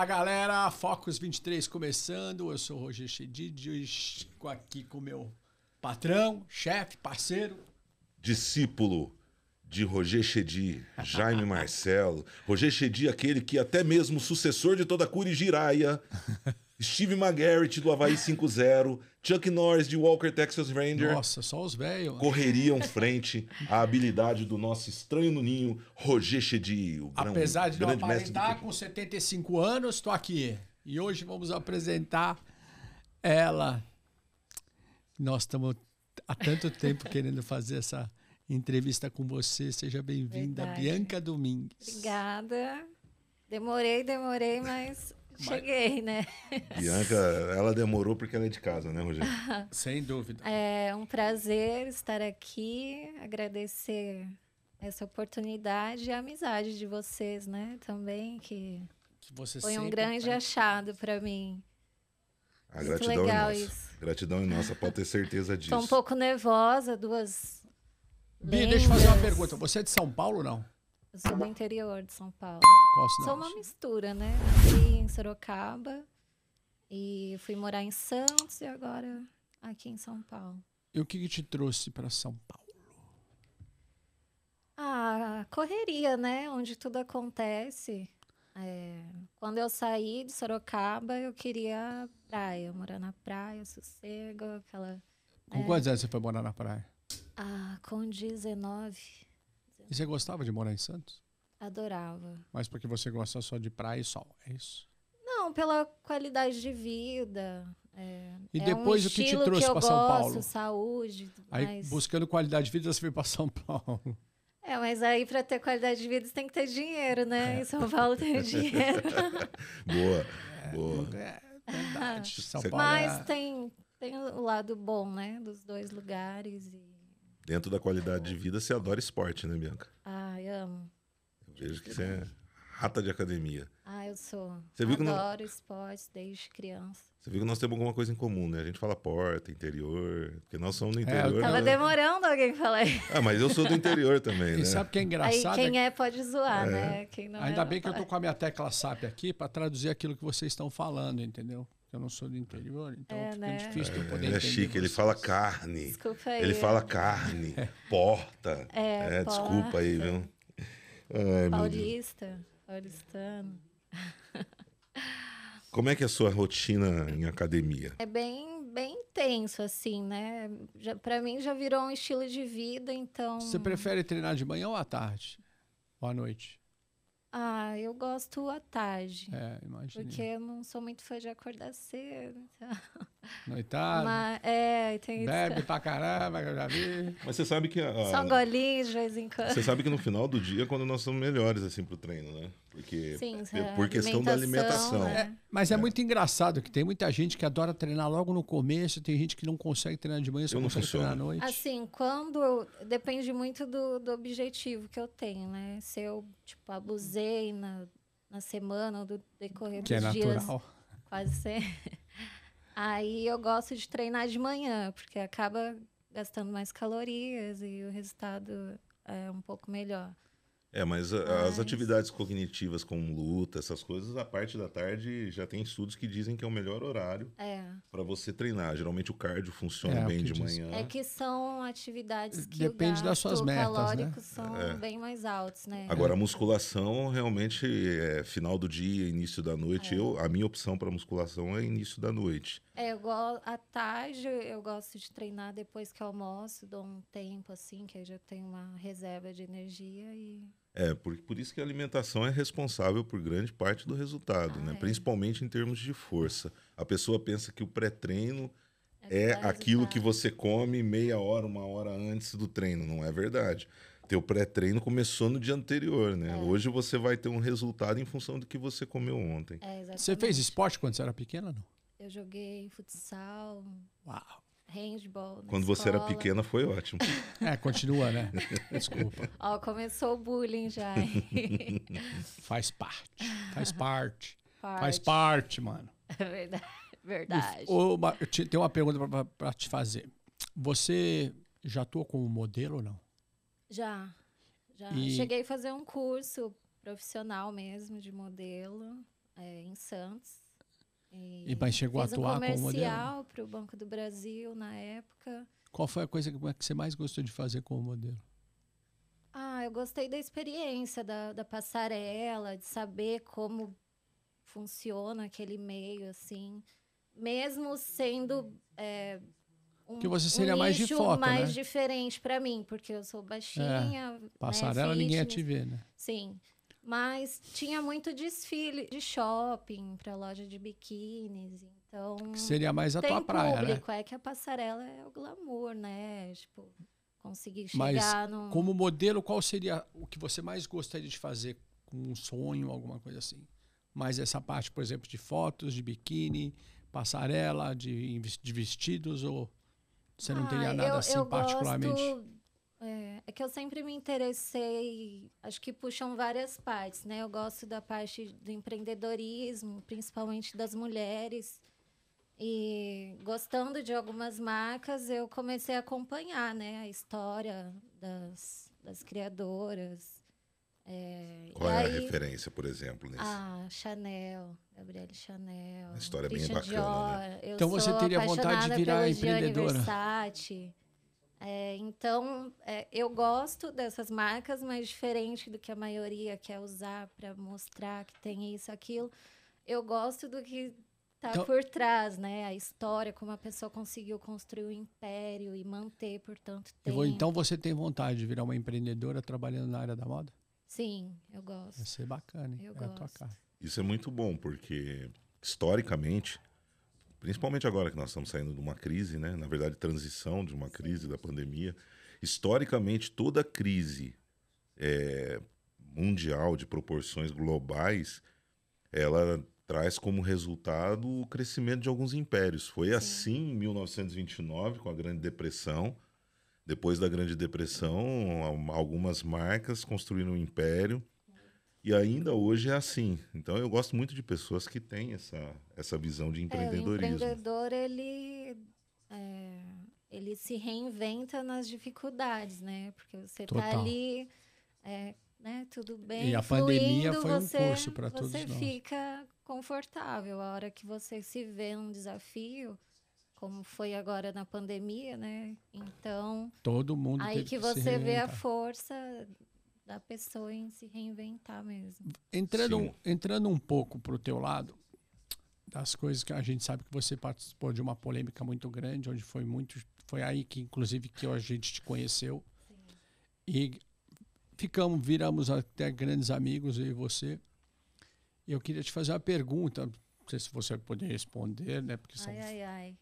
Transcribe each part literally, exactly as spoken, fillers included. Fala galera, Focus vinte e três começando, eu sou o Roger Shedi, estou aqui com o meu patrão, chefe, parceiro. Discípulo de Roger Shedi, Jaime Marcelo. Roger Shedi, aquele que até mesmo sucessor de toda a Curigiraia, Steve McGarrett do Havaí cinco zero, Chuck Norris de Walker Texas Ranger. Nossa, só os velhos. Correriam frente à habilidade do nosso estranho nuninho, Roger Shedi. O Apesar grão, de não aparentar, com setenta e cinco anos, estou aqui. E hoje vamos apresentar ela. Nós estamos há tanto tempo querendo fazer essa entrevista com você. Seja bem-vinda, Bianca Domingues. Obrigada. Demorei, demorei, mas... cheguei, né? Bianca, ela demorou porque ela é de casa, né, Rogério? Sem dúvida. É um prazer estar aqui, agradecer essa oportunidade e a amizade de vocês, né? Também, que, que você foi um grande faz... achado para mim. A Muito gratidão legal é nossa. Isso. Gratidão é nossa, pode ter certeza disso. Estou um pouco nervosa, duas... Bi, lendas. Deixa eu fazer uma pergunta. Você é de São Paulo ou não? Eu sou do interior de São Paulo. Qual cidade? Sou uma mistura, né? Nasci em Sorocaba e fui morar em Santos e agora aqui em São Paulo. E o que, que te trouxe para São Paulo? Ah, correria, né? Onde tudo acontece. É, quando eu saí de Sorocaba, eu queria praia. Morar na praia, sossego, aquela... Com é... quantos anos você foi morar na praia? Ah, com dezenove. E você gostava de morar em Santos? Adorava. Mas porque você gosta só de praia e sol, é isso? Não, pela qualidade de vida. É, e depois é um o que te trouxe para São Paulo? Eu gosto, saúde. Aí, mas... buscando qualidade de vida, você veio para São Paulo. É, mas aí para ter qualidade de vida, você tem que ter dinheiro, né? É. Em São Paulo tem dinheiro. Boa, boa. É, é verdade. São Paulo mas é... tem, tem o lado bom, né? Dos dois lugares e... Dentro da qualidade de vida, você adora esporte, né, Bianca? Ah, eu amo. Eu vejo que você é rata de academia. Ah, eu sou. Você viu adoro que nós... esporte desde criança. Você viu que nós temos alguma coisa em comum, né? A gente fala porta, interior, porque nós somos do interior. É, eu tava né? demorando alguém falar isso. Ah, mas eu sou do interior também, e né? E sabe o que é engraçado? Aí quem é pode zoar, é. Né? Quem não Ainda é, bem não que eu tô com a minha tecla S A P aqui para traduzir aquilo que vocês estão falando, entendeu? Eu não sou do interior, então é, fica né? difícil é, eu poder ele entender. Ele é chique, vocês. Ele fala carne. Desculpa aí. Ele fala carne, porta. É, é porta. Desculpa aí, viu? Ai, Paulista, paulistano. Como é que é a sua rotina em academia? É bem, bem intenso, assim, né? Já, pra mim já virou um estilo de vida, então... Você prefere treinar de manhã ou à tarde? Ou à noite? Ah, eu gosto à tarde. É, imagina. Porque eu não sou muito fã de acordar cedo. Então... Noitada? Mas, é, tem isso. Bebe pra caramba, eu já vi. Mas você sabe que... A, Só um golinho de vez em quando. Você sabe que no final do dia é quando nós somos melhores, assim, pro treino, né? Porque... Sim, é, por questão da alimentação. É, mas é, é muito engraçado que tem muita gente que adora treinar logo no começo, tem gente que não consegue treinar de manhã, só eu não consegue funciona. Treinar à noite. Assim, quando... Eu, depende muito do, do objetivo que eu tenho, né? Se eu, tipo, abusei na, na semana ou do decorrer que dos é dias... natural. Quase sempre. Aí eu gosto de treinar de manhã, porque acaba gastando mais calorias e o resultado é um pouco melhor. É, mas, mas... as atividades cognitivas como luta, essas coisas, a parte da tarde já tem estudos que dizem que é o melhor horário é. Para você treinar. Geralmente o cardio funciona é, bem de diz. Manhã. É que são atividades que Depende o gasto das suas metas, calórico né? são é. Bem mais altos, né? Agora, a musculação realmente é final do dia, início da noite. É. Eu, a minha opção para musculação é início da noite. É, eu gosto, à tarde eu gosto de treinar depois que eu almoço, dou um tempo assim, que aí já tenho uma reserva de energia e... É, por, por isso que a alimentação é responsável por grande parte do resultado, ah, né? É. Principalmente em termos de força. A pessoa pensa que o pré-treino é, é aquilo que você come meia hora, uma hora antes do treino. Não é verdade. Teu pré-treino começou no dia anterior, né? É. Hoje você vai ter um resultado em função do que você comeu ontem. É, você fez esporte quando você era pequena, não? Eu joguei futsal, Uau. Handball. Quando escola. Você era pequena foi ótimo. É, continua, né? Desculpa. Ó, começou o bullying já. Faz parte, faz parte, parte. Faz parte, mano. É verdade. verdade. O, uma, eu te, tenho uma pergunta para te fazer. Você já atuou como modelo ou não? Já, já. E... Cheguei a fazer um curso profissional mesmo de modelo. é, em Santos. E, e mas chegou a atuar como modelo? Fiz um comercial para o Banco do Brasil na época. Qual foi a coisa que você mais gostou de fazer como modelo? Ah, eu gostei da experiência, da, da passarela, de saber como funciona aquele meio, assim. Mesmo sendo é, um, que você seria um mais nicho de foco, mais né? diferente para mim, porque eu sou baixinha. É, passarela, né, ninguém ia te ver, né? Sim. Mas tinha muito desfile de shopping para loja de biquínis, então... Que seria mais a tua praia, né? Tem público, é que a passarela é o glamour, né? Tipo, conseguir chegar no... Mas como modelo, qual seria o que você mais gostaria de fazer? Com um sonho, alguma coisa assim? Mas essa parte, por exemplo, de fotos, de biquíni, passarela, de, de vestidos, ou você não ah, teria nada eu, assim eu particularmente? Gosto... É, é que eu sempre me interessei, acho que puxam várias partes, né? Eu gosto da parte do empreendedorismo, principalmente das mulheres. E gostando de algumas marcas, eu comecei a acompanhar, né, a história das, das criadoras. É, Qual é aí, a referência, por exemplo, nisso? Ah, Chanel, Gabrielle Chanel. A história é bem bacana, né? Eu então você teria vontade de virar empreendedora? É, então, é, eu gosto dessas marcas, mas diferente do que a maioria quer usar para mostrar que tem isso, aquilo, eu gosto do que está então, por trás, né? A história, como a pessoa conseguiu construir o império e manter por tanto tempo. Vou, então, você tem vontade de virar uma empreendedora trabalhando na área da moda? Sim, eu gosto. Vai ser bacana, hein? Eu é gosto. A tua cara. Isso é muito bom, porque, historicamente... Principalmente agora que nós estamos saindo de uma crise, né? Na verdade, transição de uma crise da pandemia. Historicamente, toda crise é, mundial de proporções globais, ela traz como resultado o crescimento de alguns impérios. Foi Sim. assim em mil novecentos e vinte e nove, com a Grande Depressão. Depois da Grande Depressão, algumas marcas construíram um império. E ainda hoje é assim. Então, eu gosto muito de pessoas que têm essa, essa visão de empreendedorismo. É, o empreendedor, ele, é, ele se reinventa nas dificuldades, né? Porque você está ali, é, né, tudo bem. E a fluindo, pandemia foi um você, curso para todos nós. Você fica confortável. A hora que você se vê num desafio, como foi agora na pandemia, né? Então, todo mundo aí que, que você vê a força... da pessoa em se reinventar mesmo. Entrando, um, entrando um pouco para o teu lado, das coisas que a gente sabe que você participou de uma polêmica muito grande, onde foi muito, foi aí que, inclusive, que a gente te conheceu. Sim. E ficamos, viramos até grandes amigos, eu e você. E eu queria te fazer uma pergunta, não sei se você vai poder responder, né? Porque são, ai, ai, ai.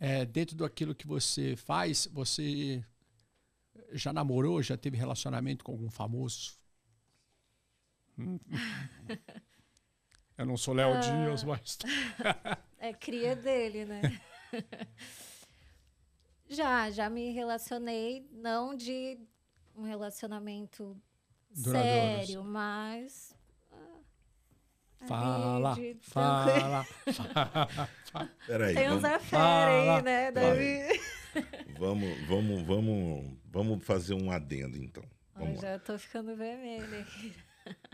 É, dentro daquilo que você faz, você... Já namorou? Já teve relacionamento com algum famoso? Eu não sou Léo Dias, mas... é cria dele, né? já, já me relacionei, não de um relacionamento Duradouros. sério, mas... Fala, de... fala, fala, fala. Peraí, Tem uns afera aí, né, Davi? Vamos, vamos, vamos, vamos fazer um adendo, então. Vamos já lá. Tô ficando vermelha aqui.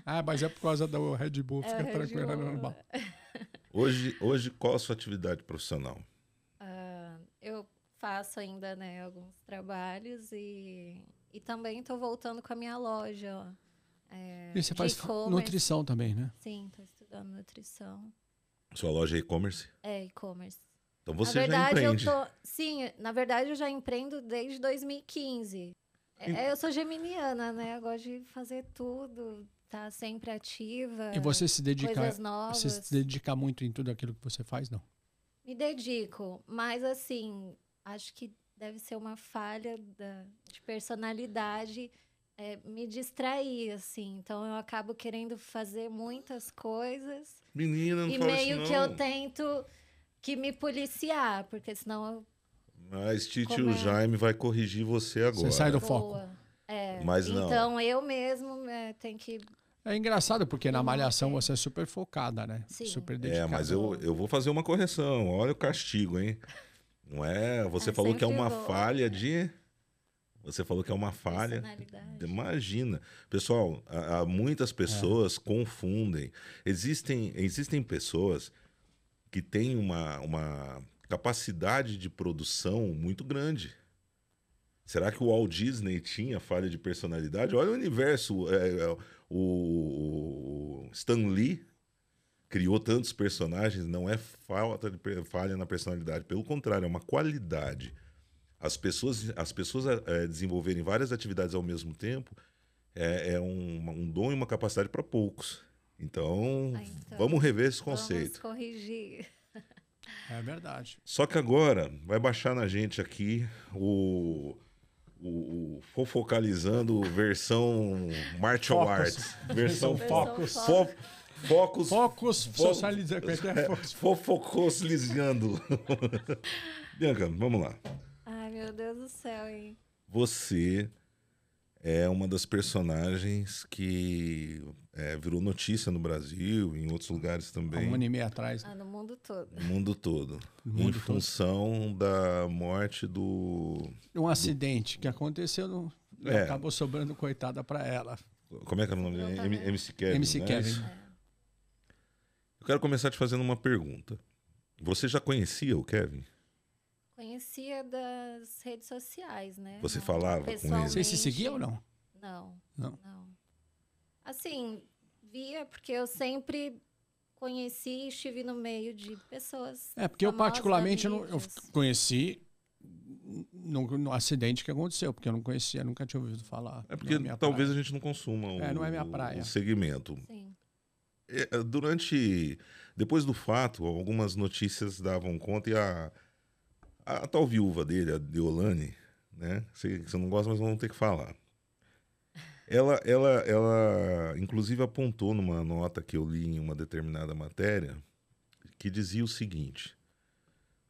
Ah, mas é por causa do Red Bull, fica é tranquila, normal. Hoje, hoje, qual a sua atividade profissional? Uh, eu faço ainda, né, alguns trabalhos e, e também tô voltando com a minha loja. É, e você faz nutrição também, né? Sim, tô estudando nutrição. Sua loja é e-commerce? É, e-commerce. Então você já empreende. Eu tô, sim, na verdade eu já empreendo desde dois mil e quinze. É, eu sou geminiana, né? Eu gosto de fazer tudo, tá sempre ativa. E você se dedica, coisas novas. Você se dedica muito em tudo aquilo que você faz, não? Me dedico, mas assim, acho que deve ser uma falha da, de personalidade... É, me distrair, assim. Então, eu acabo querendo fazer muitas coisas. Menina, não fala isso, não. E meio que eu tento que me policiar, porque senão eu... Mas, Titi, o Jaime vai corrigir você agora. Você sai do foco. É, mas não. Então, eu mesmo é, tenho que... É engraçado, porque na malhação você é super focada, né? Sim. Super dedicada. É, mas eu, eu vou fazer uma correção. Olha o castigo, hein? Não é... Você é, falou que é uma vou. falha de... Você falou que é uma falha. Imagina. Pessoal, há, há muitas pessoas é. confundem. Existem, existem pessoas que têm uma, uma capacidade de produção muito grande. Será que o Walt Disney tinha falha de personalidade? Olha o universo. É, o Stan Lee criou tantos personagens. Não é falta de falha na personalidade. Pelo contrário, é uma qualidade. As pessoas, as pessoas é, desenvolverem várias atividades ao mesmo tempo é, é um, um dom e uma capacidade para poucos. Então, ah, então, vamos rever esse conceito. Vamos corrigir. É verdade. Só que agora vai baixar na gente aqui o, o, o fofocalizando versão martial arts. Versão Focus. Focus. Focus. Focus. Focus. Fofocalizando. Bianca, vamos lá. Meu Deus do céu, hein? Você é uma das personagens que é, virou notícia no Brasil, em outros lugares também. Um ano e meio atrás. Ah, no mundo todo. No mundo todo. No mundo em todo. Função da morte do... Um acidente do... que aconteceu, no... é. acabou sobrando coitada para ela. Como é que é o nome dele? M MC Kevin. MC né? Kevin. É. Eu quero começar te fazendo uma pergunta. Você já conhecia o Kevin? Conhecia das redes sociais, né? Você não, falava com ele? Você se seguia ou não? Não, não? Não. Assim, via, porque eu sempre conheci e estive no meio de pessoas. É, porque eu particularmente eu, não, eu conheci no, no acidente que aconteceu, porque eu não conhecia, nunca tinha ouvido falar. É porque é talvez praia. a gente não consuma o, é, não é minha praia. o segmento. Sim. Durante, depois do fato, algumas notícias davam conta e a... A tal viúva dele, a Deolane, né? Sei que você não gosta, mas vamos ter que falar. Ela, ela, ela, inclusive, apontou numa nota que eu li em uma determinada matéria que dizia o seguinte,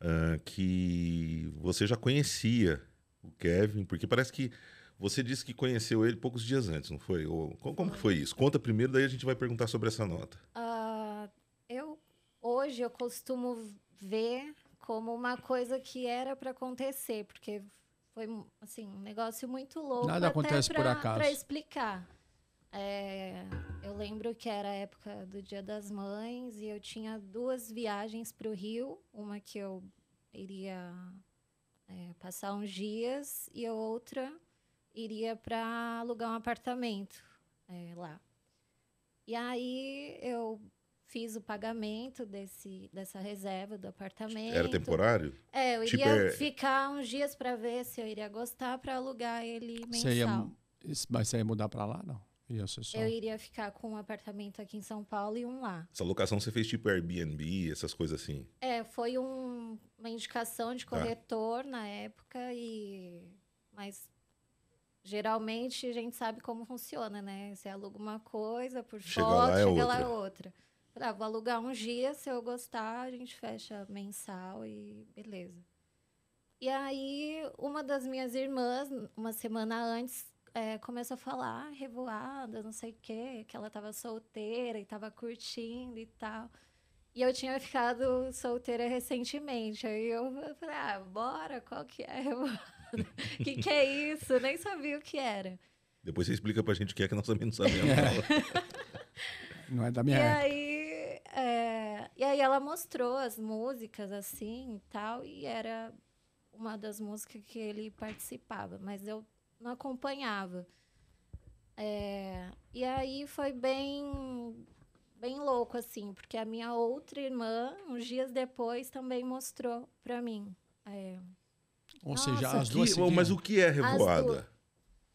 uh, que você já conhecia o Kevin, porque parece que você disse que conheceu ele poucos dias antes, não foi? Ou, como que foi isso? Conta primeiro, daí a gente vai perguntar sobre essa nota. Uh, eu, hoje, eu costumo ver... como uma coisa que era para acontecer, porque foi assim, um negócio muito louco. Nada acontece por acaso. Para explicar. É, eu lembro que era a época do Dia das Mães e eu tinha duas viagens para o Rio, uma que eu iria é, passar uns dias e a outra iria para alugar um apartamento é, lá. E aí eu... fiz o pagamento desse, dessa reserva do apartamento. Era temporário? É, eu tipo iria é... ficar uns dias para ver se eu iria gostar para alugar ele mensal. Ia, mas você ia mudar para lá, não? Ia ser só... Eu iria ficar com um apartamento aqui em São Paulo e um lá. Essa locação você fez tipo Airbnb, essas coisas assim? É, foi um, uma indicação de corretor ah. na época. E... Mas... geralmente a gente sabe como funciona, né? Você aluga uma coisa por chega foto, lá é chega outra. lá outra. Ah, vou alugar um dia, se eu gostar, a gente fecha mensal e beleza. E aí, uma das minhas irmãs, uma semana antes, é, começou a falar, revoada, não sei o quê, que ela estava solteira e estava curtindo e tal. E eu tinha ficado solteira recentemente. Aí eu falei, ah, bora, qual que é? O que, que é isso? Nem sabia o que era. Depois você explica pra gente o que é, que nós também não sabemos. Não é da minha e época. Aí, é, e aí ela mostrou as músicas assim e tal, e era uma das músicas que ele participava, mas eu não acompanhava. É, e aí foi bem, bem louco, assim, porque a minha outra irmã, uns dias depois, também mostrou para mim. É, Ou nossa, seja, as duas... Que, mas o que é revoada?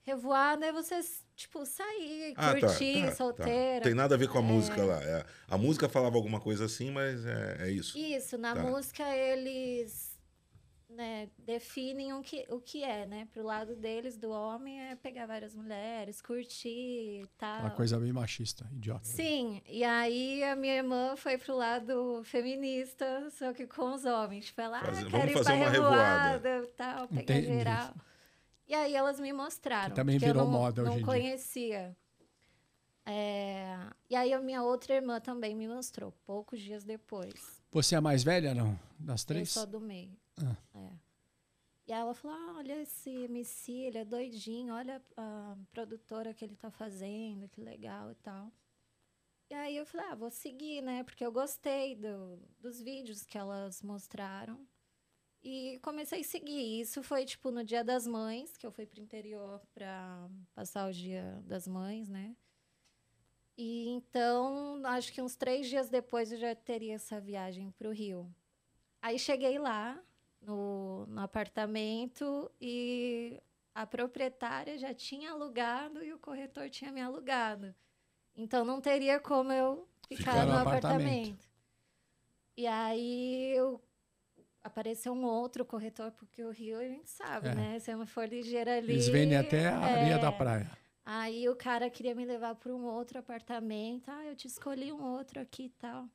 Revoada é você, tipo, sair, ah, curtir, tá, tá, solteira. Tá. Tem nada a ver com a é. música lá. É, a música falava alguma coisa assim, mas é, é isso. Isso, na tá. música eles né, definem o que, o que é, né? Pro lado deles, do homem, é pegar várias mulheres, curtir e tal. Uma coisa bem machista, idiota. Sim, e aí a minha irmã foi pro lado feminista, só que com os homens. Tipo, ela, Faz, ah, quero ir pra uma revoada e tal, pegar Entendi. geral. E aí elas me mostraram, que também virou eu não, moda hoje não conhecia. É... E aí a minha outra irmã também me mostrou, poucos dias depois. Você é a mais velha, não? Das três? Eu sou do meio. Ah. É. E aí ela falou, ah, olha esse M C, ele é doidinho, olha a produtora que ele tá fazendo, que legal e tal. E aí eu falei, ah, vou seguir, né? Porque eu gostei do, dos vídeos que elas mostraram. E comecei a seguir. Isso foi, tipo, no Dia das Mães, que eu fui pro interior pra passar o Dia das Mães, né? E então, acho que uns três dias depois eu já teria essa viagem pro Rio. Aí cheguei lá, no, no apartamento, e a proprietária já tinha alugado e o corretor tinha me alugado. Então, não teria como eu ficar, ficar no, no apartamento. apartamento. E aí, eu... apareceu um outro corretor, porque o Rio, a gente sabe, é. né? Se eu não for ligeira ali... Eles vendem até a é... areia da praia. Aí, o cara queria me levar para um outro apartamento. Ah, eu te escolhi um outro aqui e tal.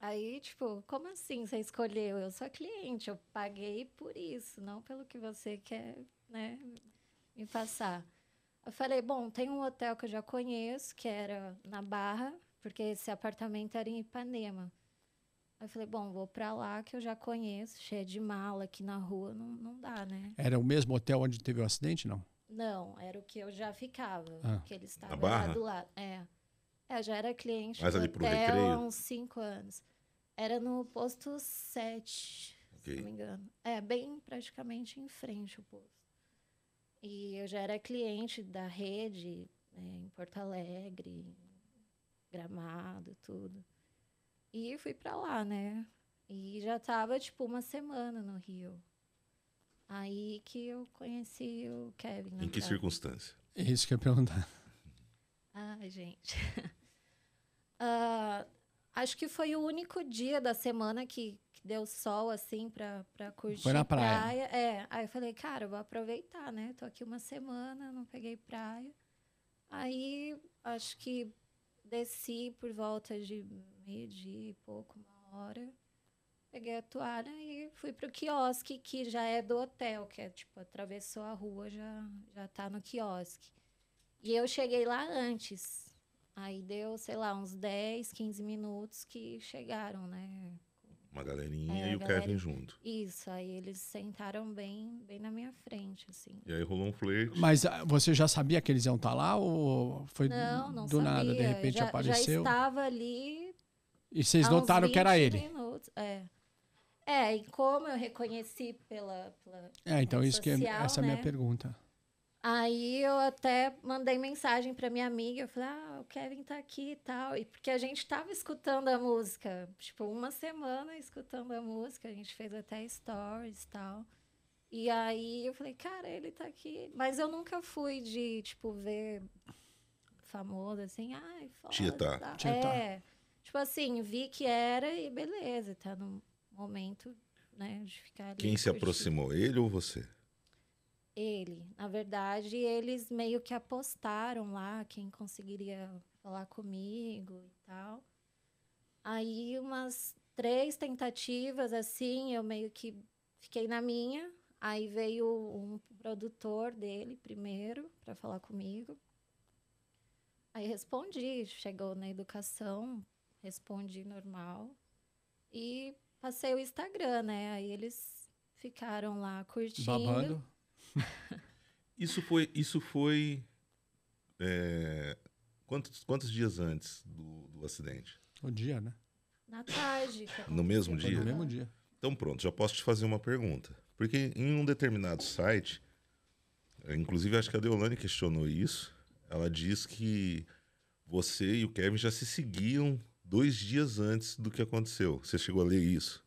Aí, tipo, como assim você escolheu? Eu sou cliente, eu paguei por isso, não pelo que você quer, né, me passar. Eu falei, bom, tem um hotel que eu já conheço, que era na Barra, porque esse apartamento era em Ipanema. Aí eu falei, bom, vou pra lá que eu já conheço, cheio de mala aqui na rua, não, não dá, né? Era o mesmo hotel onde teve o acidente, não? Não, era o que eu já ficava, ah, que ele estava lá do lado. É, eu já era cliente Mas do ali pro hotel recreio. há uns cinco anos. Era no posto sete, okay. se não me engano. É, bem praticamente em frente o posto. E eu já era cliente da rede, né, em Porto Alegre, Gramado, tudo. E fui pra lá, né? E já tava, tipo, uma semana no Rio. Aí que eu conheci o Kevin. Em que circunstância? É isso que eu ia perguntar. Ai, gente. uh, acho que foi o único dia da semana que... deu sol, assim, pra, pra curtir. Foi na praia. praia. É, aí eu falei, cara, eu vou aproveitar, né? Tô aqui uma semana, não peguei praia. Aí, acho que desci por volta de meio-dia e pouco, uma hora. Peguei a toalha e fui pro quiosque, que já é do hotel, que é, tipo, atravessou a rua, já, já tá no quiosque. E eu cheguei lá antes. Aí deu, sei lá, uns dez, quinze minutos que chegaram, né? Uma galerinha é, e o galera... Kevin junto. Isso, aí eles sentaram bem, bem na minha frente, assim. E aí rolou um flerte. Mas você já sabia que eles iam estar lá ou foi não, não do sabia. nada, de repente já, apareceu? Já estava ali. E vocês notaram que era ele? Minutos. É. É, e como eu reconheci pela, pela É, então isso social, que é, essa né? é a minha pergunta. Aí eu até mandei mensagem pra minha amiga, eu falei, ah, o Kevin tá aqui e tal. E porque a gente tava escutando a música, tipo, uma semana escutando a música, a gente fez até stories e tal. E aí eu falei, cara, ele tá aqui. Mas eu nunca fui de, tipo, ver famoso, assim, ai, foda. Tietá. Tá. Tietá. É, tipo assim, vi que era e beleza, tá no momento, né, de ficar ali. Quem se aproximou, ele ou você? Ele, na verdade, eles meio que apostaram lá quem conseguiria falar comigo e tal. Aí umas três tentativas, assim, eu meio que fiquei na minha. Aí veio um produtor dele primeiro para falar comigo. Aí respondi, chegou na educação, respondi normal. E passei o Instagram, né? Aí eles ficaram lá curtindo. Babando. Isso foi, isso foi é, quantos, quantos dias antes do, do acidente? O dia, né? Na tarde. No mesmo dia? No mesmo dia. Então pronto, já posso te fazer uma pergunta. Porque em um determinado site, inclusive acho que a Deolane questionou isso, ela diz que você e o Kevin já se seguiam dois dias antes do que aconteceu. Você chegou a ler isso?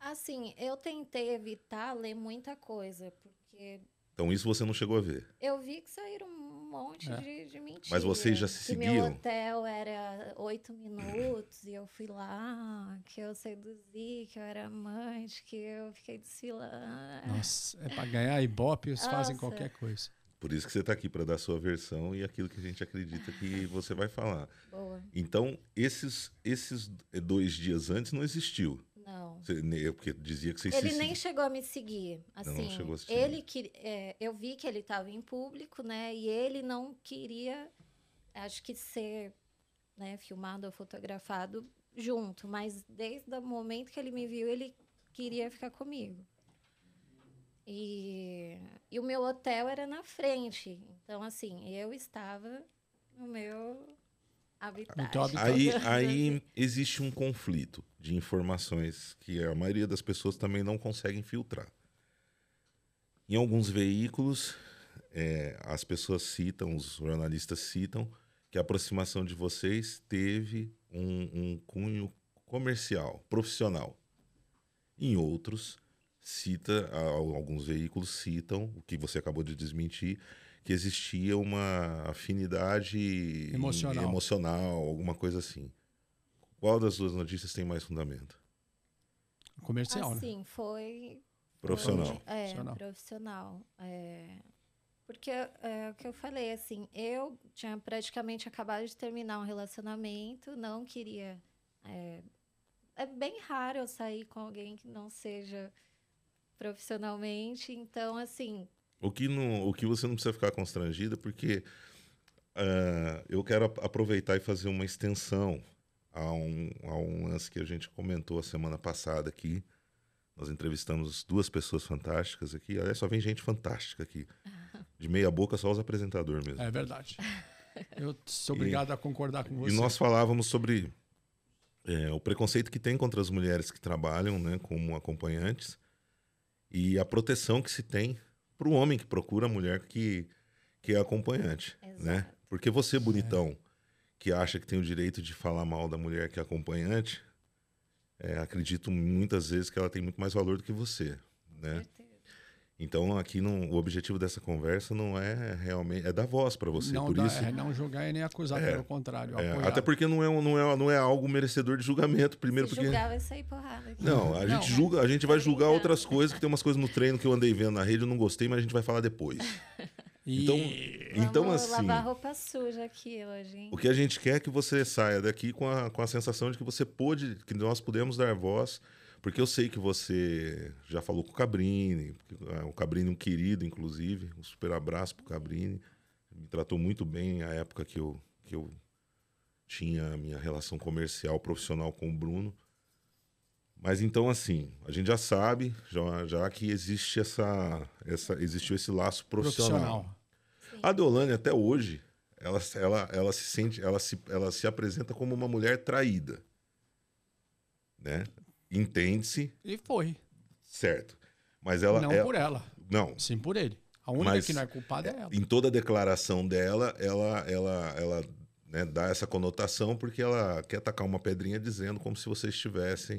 Assim, eu tentei evitar ler muita coisa, porque... Então isso você não chegou a ver? Eu vi que saíram um monte é. de, de mentiras. Mas vocês já se seguiam? Que meu hotel era oito minutos e eu fui lá, que eu seduzi, que eu era amante, que eu fiquei desfilando. Nossa, é pra ganhar ibope, eles Nossa. fazem qualquer coisa. Por isso que você tá aqui, pra dar a sua versão e aquilo que a gente acredita que você vai falar. Boa. Então, esses, esses dois dias antes não existiu? Não. Porque dizia que você Ele se nem se... chegou a me seguir. Assim, não chegou a seguir. Ele que, é, eu vi que ele estava em público, né? E ele não queria, acho que ser, né, filmado ou fotografado junto. Mas desde o momento que ele me viu, ele queria ficar comigo. E, e o meu hotel era na frente. Então, assim, eu estava no meu habitat. Aí, aí existe um conflito de informações que a maioria das pessoas também não conseguem filtrar. Em alguns veículos, é, as pessoas citam, os jornalistas citam, que a aproximação de vocês teve um, um cunho comercial, profissional. Em outros, cita, alguns veículos citam, o que você acabou de desmentir, que existia uma afinidade emocional, emocional alguma coisa assim. Qual das duas notícias tem mais fundamento? Comercial, assim, né? Sim, foi... Profissional. É, profissional. profissional. É, porque é o que eu falei, assim, eu tinha praticamente acabado de terminar um relacionamento, não queria... É, é bem raro eu sair com alguém que não seja profissionalmente, então, assim... O que, não, o que você não precisa ficar constrangida, porque uh, eu quero aproveitar e fazer uma extensão a um, a um lance que a gente comentou a semana passada aqui. Nós entrevistamos duas pessoas fantásticas aqui. Aliás, só vem gente fantástica aqui. De meia boca, só os apresentadores mesmo. É verdade. Eu sou obrigado e, a concordar com você. E nós falávamos sobre é, o preconceito que tem contra as mulheres que trabalham, né, como acompanhantes, e a proteção que se tem para o homem que procura a mulher que, que é acompanhante. Exato. Né? Porque você, bonitão, é. que acha que tem o direito de falar mal da mulher que é acompanhante... É, acredito muitas vezes que ela tem muito mais valor do que você, né? Então aqui não, o objetivo dessa conversa não é realmente é dar voz para você, não por dá, isso é não julgar e nem acusar, é, pelo contrário, é, até porque não é não é não é algo merecedor de julgamento, primeiro se porque julgar vai sair porrada aqui. Não, a gente não, julga, a gente vai julgar outras coisas, que tem umas coisas no treino que eu andei vendo na rede, eu não gostei, mas a gente vai falar depois. Então, então vamos assim, lavar roupa suja aqui hoje, hein? O que a gente quer é que você saia daqui com a, com a sensação de que você pôde, que nós pudemos dar voz, porque eu sei que você já falou com o Cabrini, o Cabrini é um querido, inclusive, um super abraço pro Cabrini, me tratou muito bem na época que eu, que eu tinha a minha relação comercial, profissional com o Bruno. Mas então, assim, a gente já sabe, já, já que existe essa, essa, existiu esse laço profissional. profissional. A Deolane, até hoje, ela, ela, ela se sente, ela se, ela se apresenta como uma mulher traída, né? Entende-se. E foi. Certo. Mas ela não ela, por ela. Não. Sim por ele. A única Mas, que não é culpada é ela. Em toda a declaração dela, ela, ela, ela né, dá essa conotação porque ela quer tacar uma pedrinha dizendo como se vocês estivessem.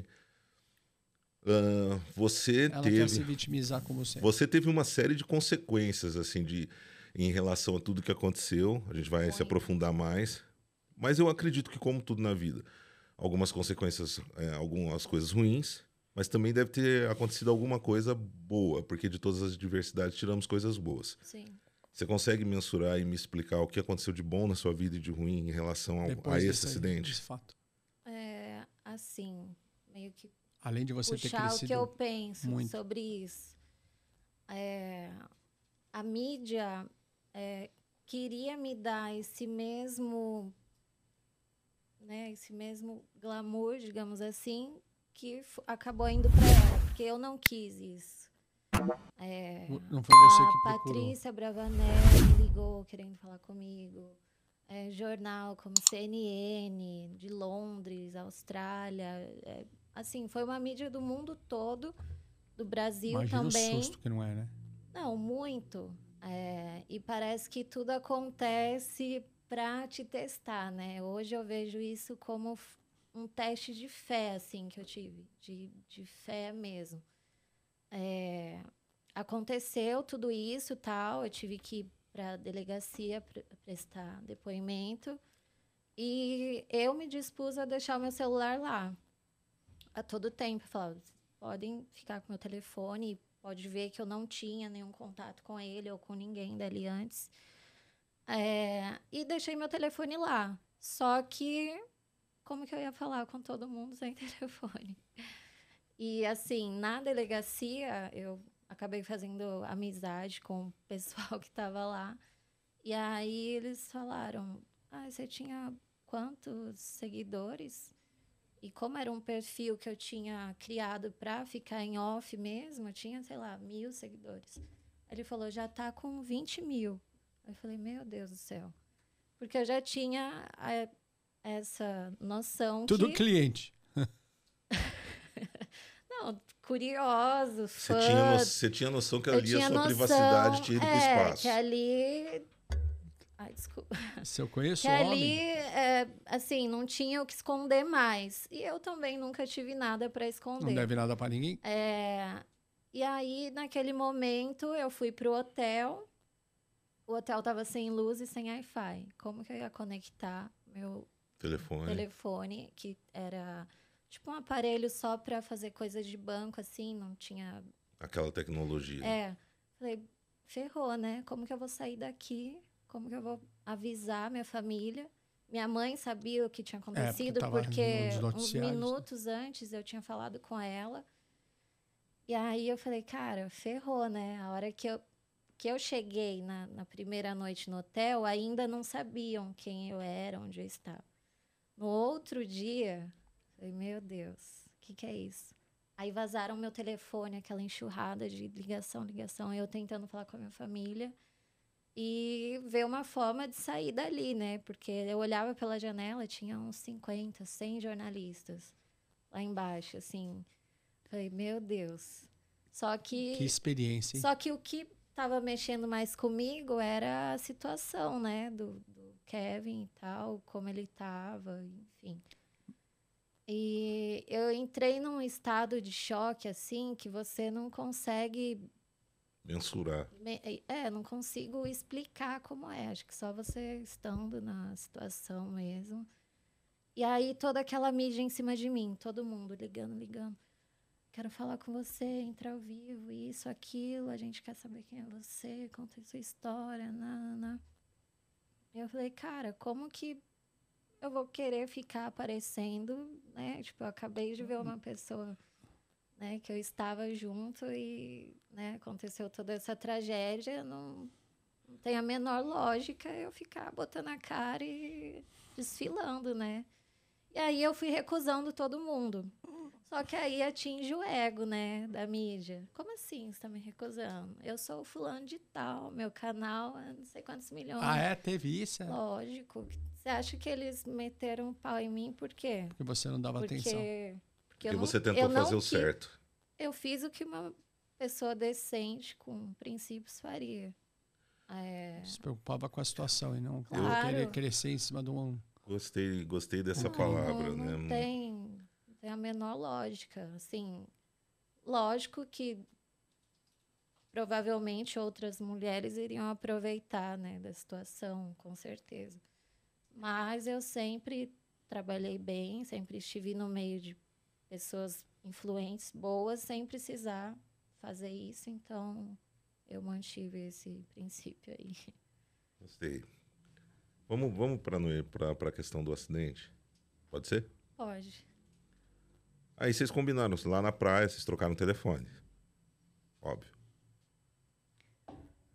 Uh, você ela teve. Quer se vitimizar como sempre. Você teve uma série de consequências, assim, de. Em relação a tudo que aconteceu, a gente vai Oi. se aprofundar mais. Mas eu acredito que, como tudo na vida, algumas consequências, é, algumas coisas ruins, mas também deve ter acontecido alguma coisa boa, porque de todas as adversidades tiramos coisas boas. Sim. Você consegue mensurar e me explicar o que aconteceu de bom na sua vida e de ruim em relação ao, a esse acidente? Desse fato. É, assim, meio que além de você puxar ter crescido o que eu penso muito sobre isso. É, a mídia... É, queria me dar esse mesmo, né, esse mesmo glamour, digamos assim, que acabou indo para ela, porque eu não quis isso. É, não foi você que procurou. A Patrícia Bravanel ligou querendo falar comigo. É, jornal como C N N, de Londres, Austrália. É, assim, foi uma mídia do mundo todo, do Brasil Imagina também. Imagina o susto que não é, né? Não, muito. É, e parece que tudo acontece para te testar, né? Hoje eu vejo isso como um teste de fé, assim, que eu tive, de, de fé mesmo. É, aconteceu tudo isso, tal, eu tive que ir para a delegacia pre prestar depoimento e eu me dispus a deixar o meu celular lá a todo tempo. Eu falava, podem ficar com o meu telefone. Pode ver que eu não tinha nenhum contato com ele ou com ninguém dali antes. É, e deixei meu telefone lá. Só que, como que eu ia falar com todo mundo sem telefone? E, assim, na delegacia, eu acabei fazendo amizade com o pessoal que estava lá. E aí eles falaram, ah, você tinha quantos seguidores? E como era um perfil que eu tinha criado para ficar em off mesmo, eu tinha, sei lá, mil seguidores. Ele falou, já tá com vinte mil. Eu falei, meu Deus do céu. Porque eu já tinha a, essa noção Tudo que... cliente. Não, curioso, fã. Você tinha, no... Você tinha noção que ali a sua noção... privacidade tinha ido pro espaço. É, que ali... Ai, desculpa. Se eu conheço o homem. Ali, é, assim, não tinha o que esconder mais. E eu também nunca tive nada para esconder. Não deve nada para ninguém. É... E aí, naquele momento, eu fui pro hotel. O hotel tava sem luz e sem Wi-Fi. Como que eu ia conectar meu telefone, telefone que era tipo um aparelho só para fazer coisas de banco, assim, não tinha... Aquela tecnologia. É. Falei, ferrou, né? Como que eu vou sair daqui? Como que eu vou avisar minha família? Minha mãe sabia o que tinha acontecido, é, porque, porque uns minutos né? antes eu tinha falado com ela. E aí eu falei, cara, ferrou, né? A hora que eu, que eu cheguei na, na primeira noite no hotel, ainda não sabiam quem eu era, onde eu estava. No outro dia, eu falei, meu Deus, o que, que é isso? Aí vazaram meu telefone, aquela enxurrada de ligação, ligação, eu tentando falar com a minha família... E ver uma forma de sair dali, né? Porque eu olhava pela janela, tinha uns cinquenta, cem jornalistas lá embaixo, assim. Falei, meu Deus. Só que... Que experiência, hein? Só que o que estava mexendo mais comigo era a situação, né? Do, do Kevin e tal, como ele estava, enfim. E eu entrei num estado de choque, assim, que você não consegue... Mensurar. É, não consigo explicar como é. Acho que só você estando na situação mesmo. E aí toda aquela mídia em cima de mim, todo mundo ligando, ligando. Quero falar com você, entrar ao vivo, isso, aquilo. A gente quer saber quem é você, conta sua história, nanana. Eu falei, cara, como que eu vou querer ficar aparecendo, né? Tipo, eu acabei de ver uma pessoa... Né, que eu estava junto e né, aconteceu toda essa tragédia, não, não tem a menor lógica eu ficar botando a cara e desfilando, né? E aí eu fui recusando todo mundo. Só que aí atinge o ego, né, da mídia. Como assim você tá me recusando? Eu sou o fulano de tal, meu canal é não sei quantos milhões. Ah, é? Teve isso? É? Lógico. Você acha que eles meteram um pau em mim? Por quê? Porque você não dava Porque... atenção. Porque não, você tentou fazer o certo. Eu fiz o que uma pessoa decente, com princípios, faria. É... Se preocupava com a situação e não claro. querer crescer em cima de um... Gostei, gostei dessa não, palavra, não, não né? Não tem, não tem a menor lógica. Assim, lógico que provavelmente outras mulheres iriam aproveitar né, da situação, com certeza. Mas eu sempre trabalhei bem, sempre estive no meio de pessoas influentes, boas, sem precisar fazer isso. Então, eu mantive esse princípio aí. Gostei. Vamos, vamos para a questão do acidente? Pode ser? Pode. Aí vocês combinaram lá na praia, vocês trocaram o telefone. Óbvio.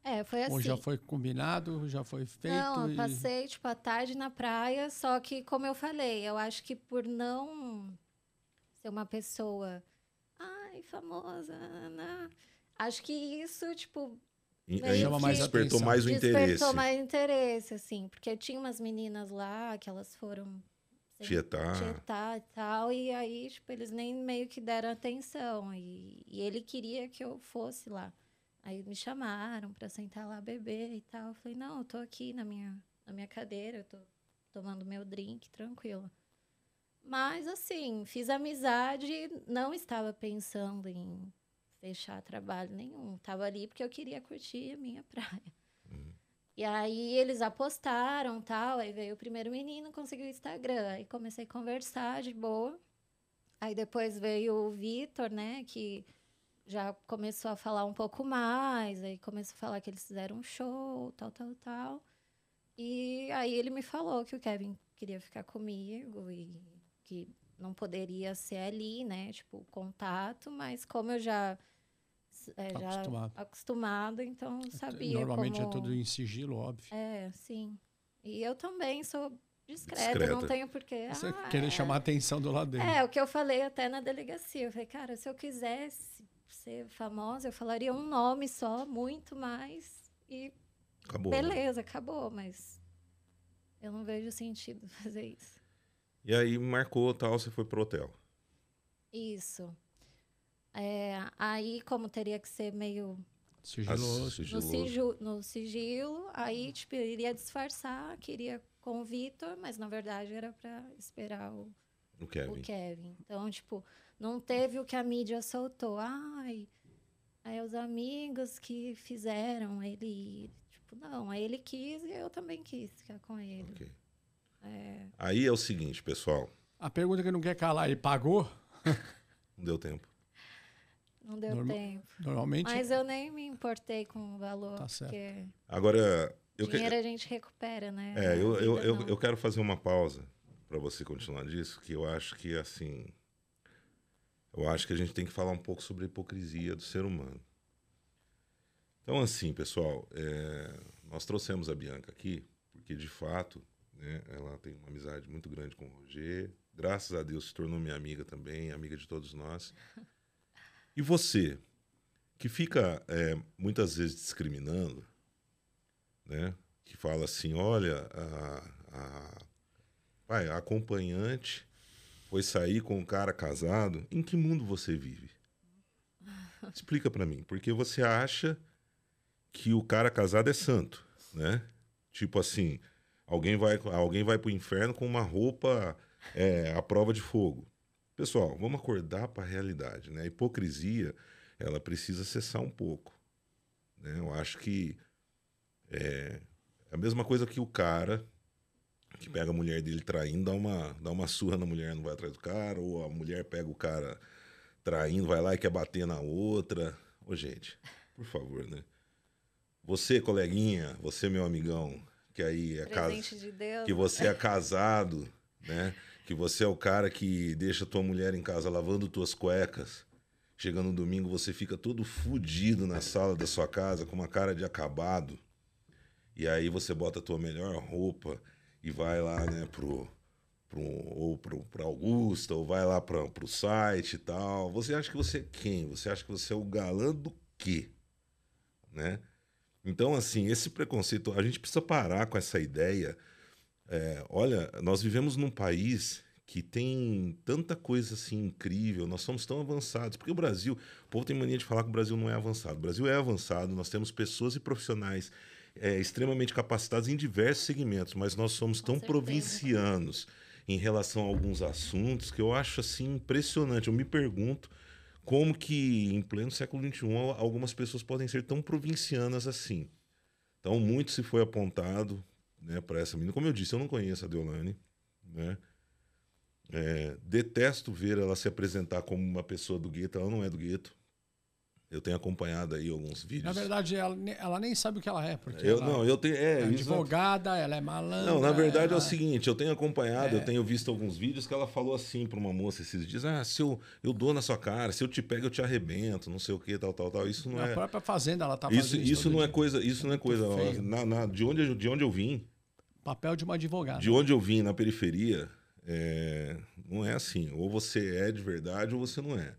É, foi assim. Ou já foi combinado, já foi feito? Não, eu passei e... tipo, a tarde na praia, só que, como eu falei, eu acho que por não... uma pessoa, ai, famosa, não. Acho que isso, tipo... Chama mais despertou atenção. mais o despertou interesse. Despertou mais interesse, assim, porque tinha umas meninas lá que elas foram... Sei, tietar. Tietar e tal, e aí, tipo, eles nem meio que deram atenção, e, e ele queria que eu fosse lá. Aí me chamaram para sentar lá, beber e tal, eu falei, não, eu tô aqui na minha, na minha cadeira, eu tô tomando meu drink, tranquilo. Mas, assim, fiz amizade, não estava pensando em fechar trabalho nenhum. Estava ali porque eu queria curtir a minha praia. Uhum. E aí eles apostaram, tal, aí veio o primeiro menino, conseguiu o Instagram. Aí comecei a conversar de boa. Aí depois veio o Vitor, né, que já começou a falar um pouco mais. Aí começou a falar que eles fizeram um show, tal, tal, tal. E aí ele me falou que o Kevin queria ficar comigo e... que não poderia ser ali, né? Tipo, o contato, mas como eu já... É, tá já acostumado. acostumado, então sabia Normalmente como... é tudo em sigilo, óbvio. É, sim. E eu também sou Discreta, discreta, não tenho porquê. Você ah, querer é... chamar a atenção do lado dele. É, o que eu falei até na delegacia. Eu falei, cara, se eu quisesse ser famosa, eu falaria um nome só, muito mais. E acabou, beleza, né? Acabou, mas eu não vejo sentido fazer isso. E aí marcou tal, você foi pro hotel. Isso. É, aí, como teria que ser meio... Sigiloso. No, sigilo, no sigilo, aí tipo, eu iria disfarçar, queria... com o Vitor, mas na verdade era para esperar o, o, Kevin. o Kevin. Então, tipo, não teve o que a mídia soltou. Ai, aí os amigos que fizeram ele ir. Tipo, não, aí ele quis e eu também quis ficar com ele. Okay. É... Aí é o seguinte, pessoal. A pergunta que não quer calar, ele pagou? Não deu tempo. Não deu Normal... tempo. Normalmente. Mas eu nem me importei com o valor. Tá certo. Porque... Agora... Eu dinheiro que... a gente recupera, né? É, eu, eu, eu, eu quero fazer uma pausa para você continuar disso, que eu acho que, assim... Eu acho que a gente tem que falar um pouco sobre a hipocrisia do ser humano. Então, assim, pessoal, é... nós trouxemos a Bianca aqui, porque, de fato, né, ela tem uma amizade muito grande com o Roger. Graças a Deus se tornou minha amiga também, amiga de todos nós. E você, que fica, é, muitas vezes, discriminando... Né? Que fala assim, olha, a, a, vai, a acompanhante foi sair com um cara casado. Em que mundo você vive? Explica pra mim. Porque você acha que o cara casado é santo, né? Tipo assim, alguém vai, alguém vai pro inferno com uma roupa é, à prova de fogo. Pessoal, vamos acordar pra realidade, né? A hipocrisia, ela precisa cessar um pouco, né? Eu acho que é a mesma coisa que o cara que pega a mulher dele traindo, dá uma, dá uma surra na mulher, não vai atrás do cara, ou a mulher pega o cara traindo, vai lá e quer bater na outra. Ô, gente, por favor, né? Você, coleguinha, você, meu amigão, que aí é casado, que você é casado, né? Que você é o cara que deixa tua mulher em casa lavando tuas cuecas. Chegando no domingo, você fica todo fudido na sala da sua casa, com uma cara de acabado. E aí você bota a tua melhor roupa e vai lá, né, pro, pro, ou pro, pra Augusta, ou vai lá pra, pro site e tal. Você acha que você é quem? Você acha que você é o galã do quê? Né? Então, assim, esse preconceito, a gente precisa parar com essa ideia. É, olha, nós vivemos num país que tem tanta coisa assim incrível, nós somos tão avançados. Porque o Brasil, o povo tem mania de falar que o Brasil não é avançado. O Brasil é avançado, nós temos pessoas e profissionais É, extremamente capacitados em diversos segmentos, mas nós somos tão provincianos em relação a alguns assuntos que eu acho assim impressionante. Eu me pergunto como que em pleno século vinte e um algumas pessoas podem ser tão provincianas assim. Então muito se foi apontado, né, para essa menina. Como eu disse, eu não conheço a Deolane, né? É, detesto ver ela se apresentar como uma pessoa do gueto. Ela não é do gueto. Eu tenho acompanhado aí alguns vídeos. Na verdade, ela, ela nem sabe o que ela é. Porque eu, ela não, eu tenho, é, é advogada, ela é malandra. Não, na verdade ela... é o seguinte, eu tenho acompanhado, é. eu tenho visto alguns vídeos que ela falou assim para uma moça esses dias, ah, se eu, eu dou na sua cara, se eu te pego, eu te arrebento, não sei o que, tal, tal, tal. Isso não na é... Na própria fazenda ela tá fazendo isso. Isso, isso não é coisa, isso não é coisa. Na, na, de, onde, de onde eu vim... Papel de uma advogada. De onde eu vim, na periferia, é, não é assim. Ou você é de verdade ou você não é.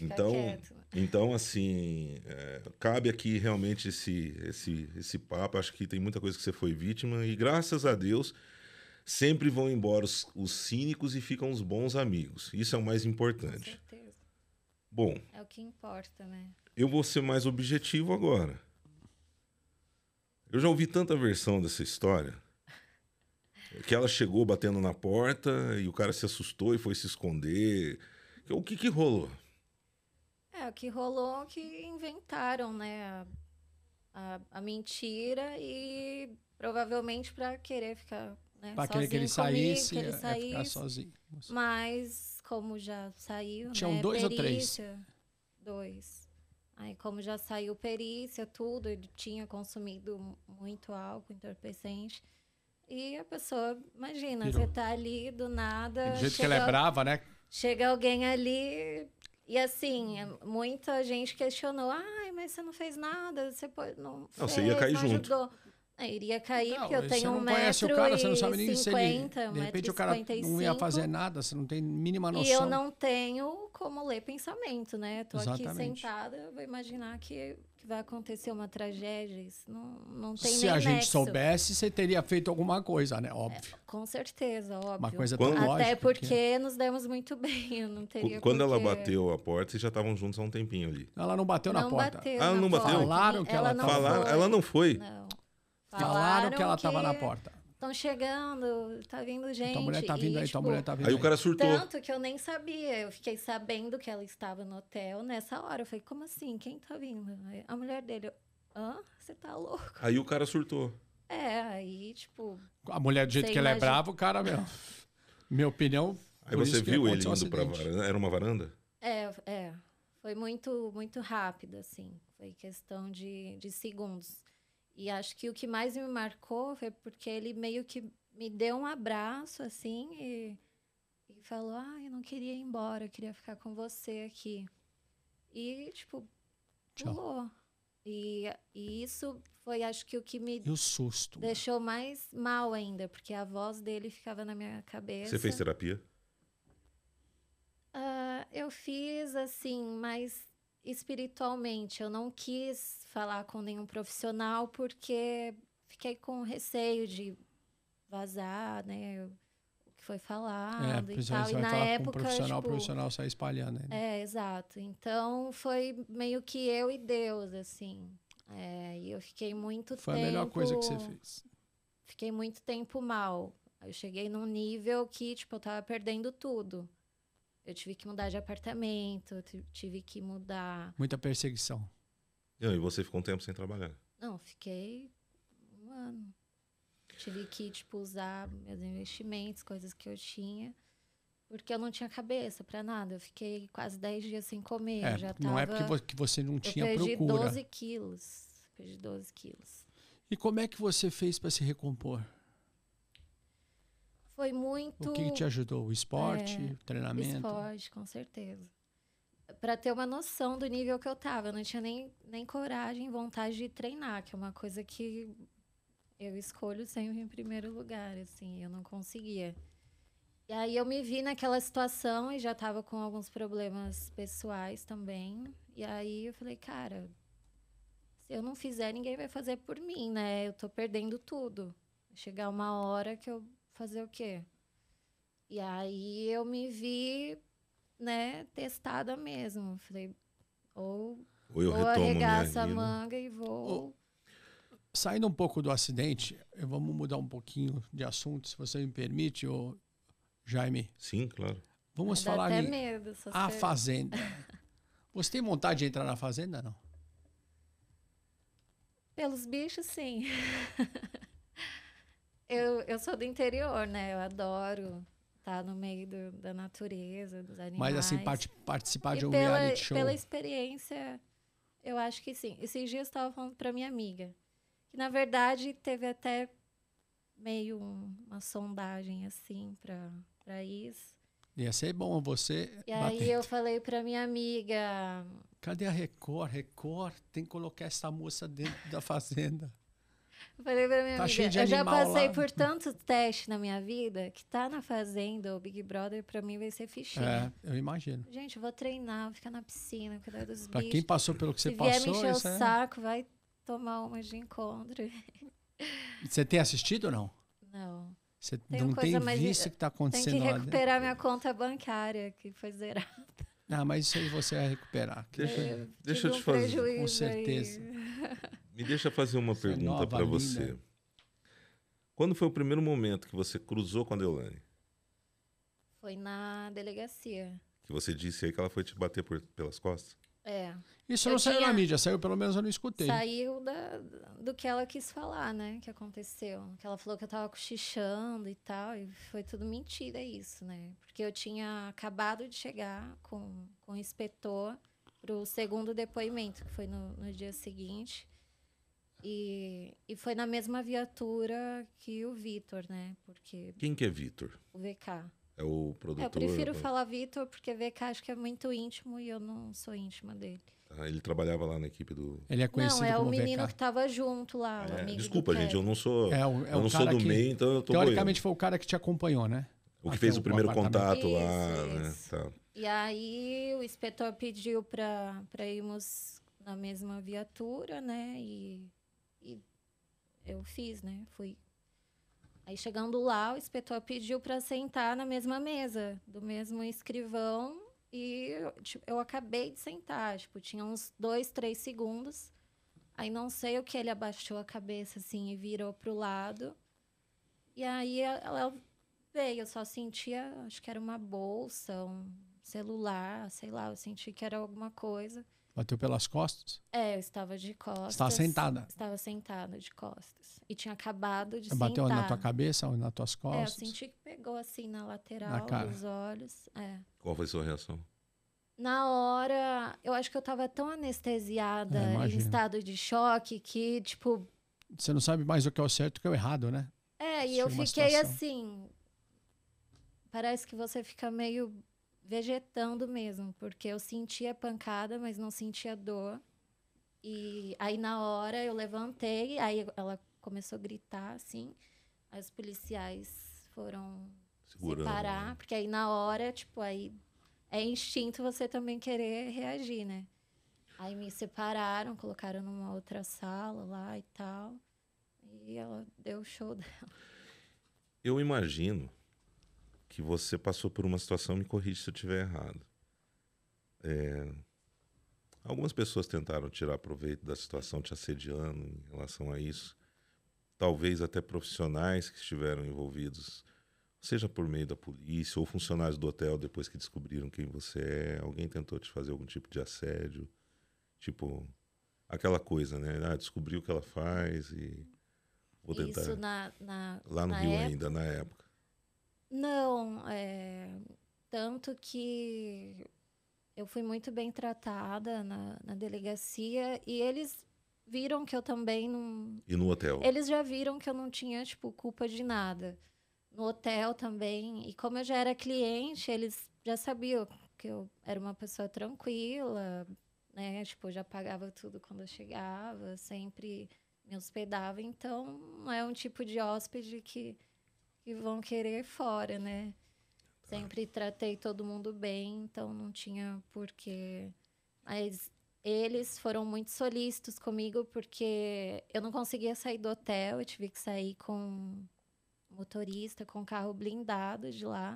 Então, então, assim, é, cabe aqui realmente esse, esse, esse papo. Acho que tem muita coisa que você foi vítima. E graças a Deus, sempre vão embora os, os cínicos e ficam os bons amigos. Isso é o mais importante. Com certeza. Bom, é o que importa, né? Eu vou ser mais objetivo agora. Eu já ouvi tanta versão dessa história. Que ela chegou batendo na porta e o cara se assustou e foi se esconder. O que que rolou? É, o que rolou que inventaram, né, a, a, a mentira e provavelmente para querer ficar, né, para querer que ele saísse, comigo, que ele saísse, é ficar sozinho. Mas como já saiu, tinham, né, dois perícia, ou três? Dois. Aí como já saiu perícia, tudo, ele tinha consumido muito álcool, entorpecente. E a pessoa, imagina, pirou. Você tá ali do nada. Do jeito chega, que ela é brava, né? Chega alguém ali... E assim, muita gente questionou, ai, mas você não fez nada, você pô... não, não fez, você ia cair não junto. Ajudou. Iria cair, não, porque eu tenho um metro e cinquenta, de repente o cara não ia fazer nada, você não tem mínima noção. E eu não tenho como ler pensamento, né? Tô Exatamente. aqui sentada, vou imaginar que, que vai acontecer uma tragédia, isso não, não tem Se nem a nexo. gente soubesse, você teria feito alguma coisa, né? Óbvio. É, com certeza, óbvio. Uma coisa tão lógica. Até porque que... nos demos muito bem, eu não teria Quando porque... ela bateu a porta, vocês já estavam juntos há um tempinho ali. Ela não bateu não na porta. Bateu ah, ela não bateu? Falaram que ela, ela não Falaram, foi. Ela não foi? Não. Falaram, Falaram que ela que tava na porta. Estão chegando, tá vindo gente. Tua mulher tá vindo e, aí, tipo, tua mulher tá vindo aí. Aí o cara surtou. Tanto que eu nem sabia. Eu fiquei sabendo que ela estava no hotel nessa hora. Eu falei, como assim? Quem tá vindo? A mulher dele. Eu, hã? Você tá louco? Aí o cara surtou. É, aí, tipo... A mulher, do jeito que imagina... ela é brava, o cara, meu... Minha opinião... Aí você viu ele indo pra varanda? Era uma varanda? É, é. Foi muito, muito rápido, assim. Foi questão de, de segundos. E acho que o que mais me marcou foi porque ele meio que me deu um abraço, assim, e, e falou, ah, eu não queria ir embora, eu queria ficar com você aqui. E, tipo, pulou. E, e isso foi, acho que o que me e o susto, deixou mais mal ainda, porque a voz dele ficava na minha cabeça. Você fez terapia? Uh, eu fiz, assim, mas... espiritualmente, eu não quis falar com nenhum profissional porque fiquei com receio de vazar, né, o que foi falado é, e tal. E na época, um profissional, tipo, o profissional sai espalhando, né? É, exato. Então foi meio que eu e Deus, assim. É, e eu fiquei muito foi tempo. Foi a melhor coisa que você fez. Fiquei muito tempo mal. Eu cheguei num nível que, tipo, eu tava perdendo tudo. Eu tive que mudar de apartamento, tive que mudar... Muita perseguição. E você ficou um tempo sem trabalhar? Não, fiquei um ano. Tive que, tipo, usar meus investimentos, coisas que eu tinha, porque eu não tinha cabeça para nada. Eu fiquei quase dez dias sem comer. É, já tava... Não é porque você não tinha procura. Eu perdi doze quilos. Perdi doze quilos. E como é que você fez para se recompor? Foi muito... O que te ajudou? O esporte, é, treinamento? Esporte, com certeza. Para ter uma noção do nível que eu tava. Eu não tinha nem, nem coragem, vontade de treinar, que é uma coisa que eu escolho sempre em primeiro lugar, assim. Eu não conseguia. E aí eu me vi naquela situação e já tava com alguns problemas pessoais também. E aí eu falei, cara, se eu não fizer, ninguém vai fazer por mim, né? Eu tô perdendo tudo. Vai chegar uma hora que eu... fazer o quê? E aí eu me vi, né, testada mesmo. Falei, ou, ou eu vou arregaçar a manga e vou... Saindo um pouco do acidente, vamos mudar um pouquinho de assunto, se você me permite, ô Jaime. Sim, claro. Vamos falar até medo, só a ser... Fazenda. Você tem vontade de entrar na Fazenda, não? Pelos bichos, sim. Eu, eu sou do interior, né? Eu adoro estar no meio do, da natureza, dos animais. Mas, assim, part, participar e de um pela, reality show... pela experiência, eu acho que sim. Esses dias eu estava falando para minha amiga, que, na verdade, teve até meio um, uma sondagem, assim, para isso. Ia ser bom você... E aí dentro. Eu falei para minha amiga... Cadê a Record? Record tem que colocar essa moça dentro da Fazenda. Eu falei pra minha tá amiga, eu já passei lá. por tanto teste na minha vida que tá na Fazenda ou Big Brother, pra mim vai ser fichinha. É, eu imagino. Gente, eu vou treinar, vou ficar na piscina, cuidar dos pra bichos. Pra quem passou pelo que você Se passou... Se vier me encher o é... saco, vai tomar uma de encontro. Você tem assistido ou não? Não. Você tem não tem visto o que tá acontecendo lá? Tem que recuperar lá minha conta bancária, que foi zerada. Ah, mas isso aí você vai recuperar. Deixa eu, deixa eu te um fazer. Com certeza. Aí. Me deixa fazer uma Essa pergunta para você. Quando foi o primeiro momento que você cruzou com a Deolane? Foi na delegacia. Que você disse aí que ela foi te bater por, pelas costas? É. Isso eu não tinha... saiu na mídia, saiu pelo menos eu não escutei. Saiu da, do que ela quis falar, né? Que aconteceu. Que ela falou que eu tava cochichando e tal. E foi tudo mentira isso, né? Porque eu tinha acabado de chegar com, com o inspetor pro segundo depoimento, que foi no, no dia seguinte. E, e foi na mesma viatura que o Vitor, né? Porque quem que é Vitor? O V K. É o produtor? Eu prefiro falar Vitor, porque V K acho que é muito íntimo e eu não sou íntima dele. Tá? Ele trabalhava lá na equipe do... Ele é conhecido como Não, é o menino V K. Que estava junto lá. Ah, é. Desculpa, gente, eu não sou, é o, é eu não sou do que, meio, então eu tô Teoricamente boiando. Foi o cara que te acompanhou, né? O que Até fez o, o primeiro contato isso, lá, isso. né? Tá. E aí o inspetor pediu para irmos na mesma viatura, né? E, e eu fiz, né? Fui. Aí chegando lá, o inspetor pediu para sentar na mesma mesa, do mesmo escrivão. E tipo, eu acabei de sentar, tipo, tinha uns dois, três segundos. Aí não sei o que, ele abaixou a cabeça, assim, e virou pro lado. E aí ela veio, eu só sentia, acho que era uma bolsa, um celular, sei lá, eu senti que era alguma coisa. Bateu pelas costas? É, eu estava de costas. Estava sentada? Estava sentada de costas. E tinha acabado de Bateu sentar. Bateu na tua cabeça ou nas tuas costas? É, eu senti que pegou assim na lateral dos olhos. É. Qual foi a sua reação? Na hora, eu acho que eu estava tão anestesiada, é, em estado de choque, que tipo... Você não sabe mais o que é o certo e o que é o errado, né? É, e Chega eu fiquei assim... Parece que você fica meio... vegetando mesmo, porque eu sentia pancada, mas não sentia dor. E aí, na hora, eu levantei, aí ela começou a gritar, assim. Aí os policiais foram Segurando, separar, né? Porque aí, na hora, tipo, aí é instinto você também querer reagir, né? Aí me separaram, colocaram numa outra sala lá e tal. E ela deu o show dela. Eu imagino... que você passou por uma situação, me corrija se eu estiver errado. É, algumas pessoas tentaram tirar proveito da situação, te assediando em relação a isso. Talvez até profissionais que estiveram envolvidos, seja por meio da polícia ou funcionários do hotel, depois que descobriram quem você é. Alguém tentou te fazer algum tipo de assédio. Tipo, aquela coisa, né? Ah, descobriu o que ela faz e vou tentar. Isso na, na, Lá no na Rio época? ainda, na época. Não, é, tanto que eu fui muito bem tratada na, na delegacia e eles viram que eu também não... E no hotel? Eles já viram que eu não tinha, tipo, culpa de nada. No hotel também, e como eu já era cliente, eles já sabiam que eu era uma pessoa tranquila, né? Tipo, eu já pagava tudo quando eu chegava, sempre me hospedava, então não é um tipo de hóspede que... que vão querer fora, né? Tá. Sempre tratei todo mundo bem, então não tinha porquê. Mas eles foram muito solícitos comigo, porque eu não conseguia sair do hotel, eu tive que sair com motorista, com carro blindado de lá.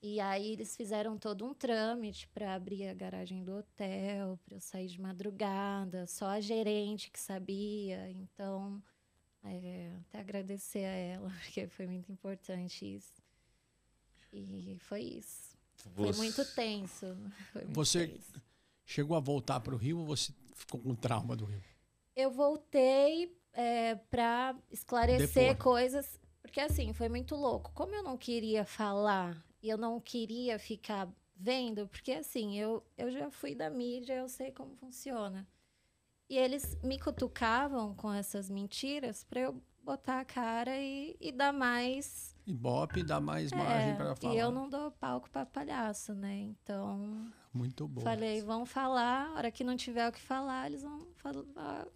E aí eles fizeram todo um trâmite para abrir a garagem do hotel, para eu sair de madrugada, só a gerente que sabia, então... É, até agradecer a ela, porque foi muito importante isso. E foi isso. Você... Foi muito tenso. Foi muito você tenso. Chegou a voltar para o Rio ou você ficou com trauma do Rio? Eu voltei é, para esclarecer Depois. coisas, porque assim, foi muito louco. Como eu não queria falar e eu não queria ficar vendo, porque assim, eu, eu já fui da mídia, eu sei como funciona. E eles me cutucavam com essas mentiras para eu botar a cara e, e dar mais... Ibope, dar mais é, margem para falar. E eu não dou palco para palhaço, né? Então... Muito bom. Falei, vão falar. A hora que não tiver o que falar, eles vão falar...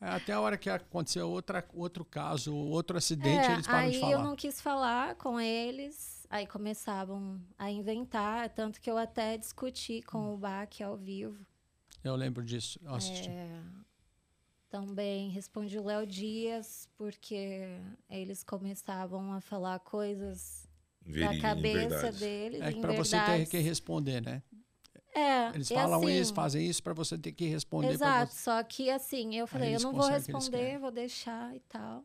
É, até a hora que aconteceu outra, outro caso, outro acidente, é, eles param de falar. Aí eu não quis falar com eles. Aí começavam a inventar. Tanto que eu até discuti com hum. o Bach ao vivo. Eu lembro disso. É, também respondi o Léo Dias, porque eles começavam a falar coisas Verídico, da cabeça deles. É para você ter que responder, né? É, eles falam assim, isso, fazem isso, para você ter que responder. Exato, você. Só que assim, eu falei, eu não vou responder, vou deixar e tal.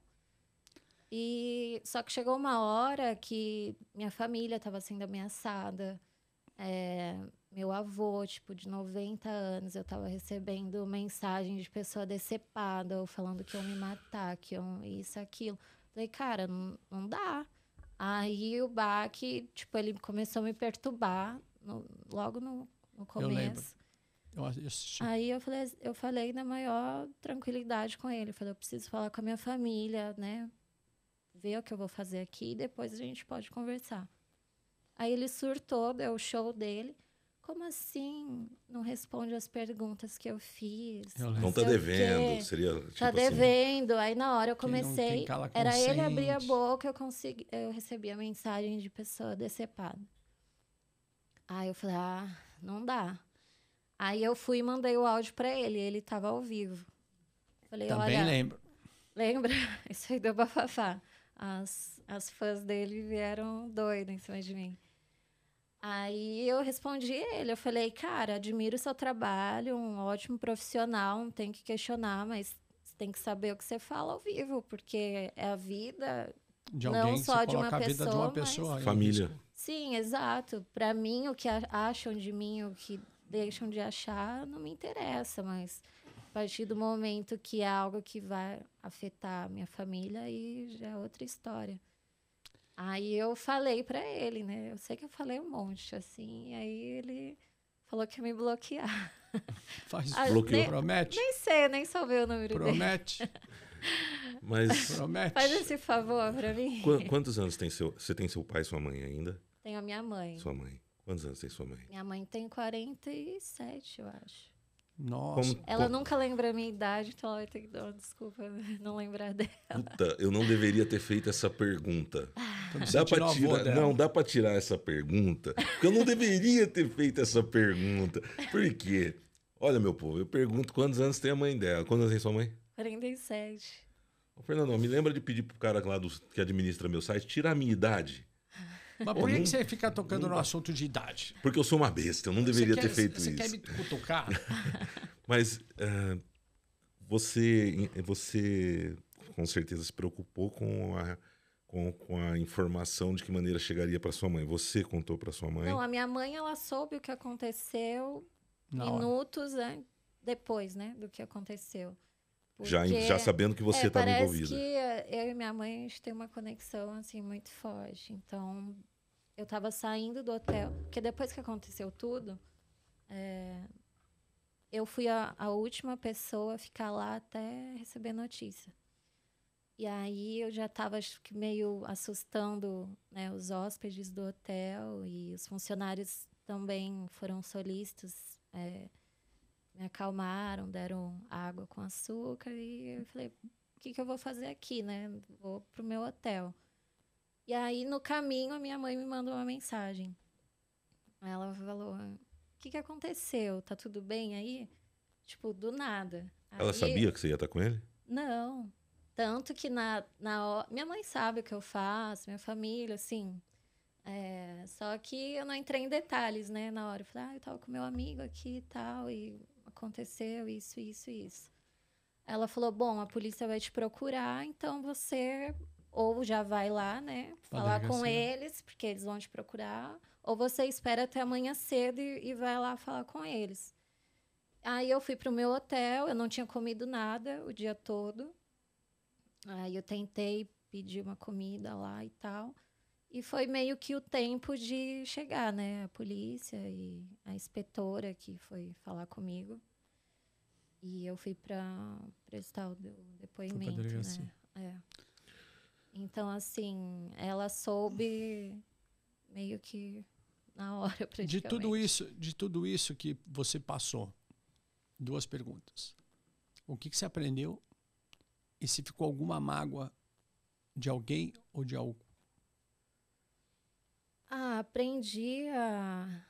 E, só que chegou uma hora que minha família estava sendo ameaçada. É, meu avô, tipo, de noventa anos, eu tava recebendo mensagem de pessoa decepada, ou falando que iam me matar, que iam isso, aquilo. Falei, cara, não, não dá. Aí o Bach, tipo, ele começou a me perturbar no, logo no, no começo. Eu lembro. Eu assisti. Aí eu falei, eu falei na maior tranquilidade com ele. Eu falei, eu preciso falar com a minha família, né? Ver o que eu vou fazer aqui e depois a gente pode conversar. Aí ele surtou, deu o show dele. Como assim não responde as perguntas que eu fiz? Eu não tá devendo, seria tipo tá assim, devendo. Aí na hora eu comecei, era ele abrir a boca, eu consegui, eu recebi a mensagem de pessoa decepada. Aí eu falei, ah, não dá. Aí eu fui e mandei o áudio para ele, ele tava ao vivo. Falei, também olha, lembro. Lembra? Isso aí deu bafafá. As, as fãs dele vieram doidas em cima de mim. Aí eu respondi ele, eu falei, cara, admiro o seu trabalho, um ótimo profissional, não tem que questionar, mas tem que saber o que você fala ao vivo, porque é a vida, de alguém, não só de uma, pessoa, vida de uma pessoa, mas... família. Sim, exato. Para mim, o que acham de mim, o que deixam de achar, não me interessa, mas a partir do momento que é algo que vai afetar a minha família, aí já é outra história. Aí eu falei pra ele, né? Eu sei que eu falei um monte, assim. E aí ele falou que ia me bloquear. Faz ah, bloqueio, nem, promete. Nem sei, nem salvei o número promete. Dele. Mas... promete. Faz esse favor pra mim. Qu quantos anos tem seu... Você tem seu pai e sua mãe ainda? Tenho a minha mãe. Sua mãe. Quantos anos tem sua mãe? Minha mãe tem quarenta e sete, eu acho. Nossa. Como, ela como... nunca lembra a minha idade, então ela vai ter que dar uma desculpa não lembrar dela. Puta, eu não deveria ter feito essa pergunta. Dá pra tirar, não, dá pra tirar essa pergunta? Porque eu não deveria ter feito essa pergunta. Por quê? Olha, meu povo, eu pergunto quantos anos tem a mãe dela. Quantos anos tem sua mãe? quarenta e sete. Ô, Fernandão, me lembra de pedir pro cara lá do, que administra meu site tirar a minha idade? Mas por que você fica tocando não, no assunto de idade? Porque eu sou uma besta, eu não deveria quer, ter feito você isso. Você quer me tocar? Mas uh, você, você com certeza se preocupou com a... Com, com a informação de que maneira chegaria para sua mãe. Você contou para sua mãe? Não, a minha mãe, ela soube o que aconteceu na minutos né, depois, né, do que aconteceu. Porque, já, já sabendo que você estava é, envolvida. Parece que eu e minha mãe, a gente tem uma conexão assim, muito forte. Então, eu estava saindo do hotel, porque depois que aconteceu tudo, é, eu fui a, a última pessoa a ficar lá até receber notícia. E aí eu já estava meio assustando, né, os hóspedes do hotel, e os funcionários também foram solícitos, é, me acalmaram, deram água com açúcar, e eu falei, o que, que eu vou fazer aqui, né? Vou pro meu hotel. E aí, no caminho, a minha mãe me mandou uma mensagem. Ela falou, o que, que aconteceu? Tá tudo bem aí? Tipo, do nada. Aí, ela sabia que você ia estar com ele? Não. Tanto que na, na minha mãe sabe o que eu faço, minha família, assim. É, só que eu não entrei em detalhes, né? Na hora eu falei, ah, eu tava com meu amigo aqui e tal, e aconteceu isso, isso, isso. Ela falou, bom, a polícia vai te procurar, então você ou já vai lá, né? Falar com eles, porque eles vão te procurar, ou você espera até amanhã cedo e, e vai lá falar com eles. Aí eu fui pro meu hotel, eu não tinha comido nada o dia todo. Aí eu tentei pedir uma comida lá e tal. E foi meio que o tempo de chegar, né? A polícia e a inspetora que foi falar comigo. E eu fui para prestar o depoimento, né? É. Então, assim, ela soube meio que na hora, praticamente. De tudo isso, de tudo isso que você passou, duas perguntas. O que, que você aprendeu? E se ficou alguma mágoa de alguém ou de algo? Ah, aprendi a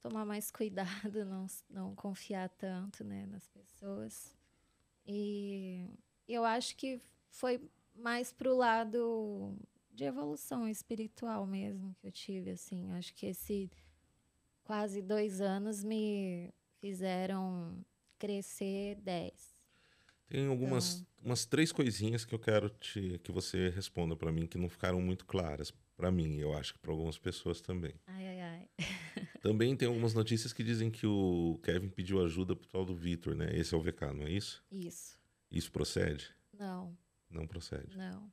tomar mais cuidado, não, não confiar tanto, né, nas pessoas. E eu acho que foi mais pro lado de evolução espiritual mesmo que eu tive, assim. Acho que esses quase dois anos me fizeram crescer dez. Tem algumas então, umas três coisinhas que eu quero te, que você responda para mim, que não ficaram muito claras para mim, eu acho que para algumas pessoas também. Ai, ai, ai. Também tem algumas notícias que dizem que o Kevin pediu ajuda pro tal do Vitor, né? Esse é o V K, não é isso? Isso. Isso procede? Não. Não procede? Não.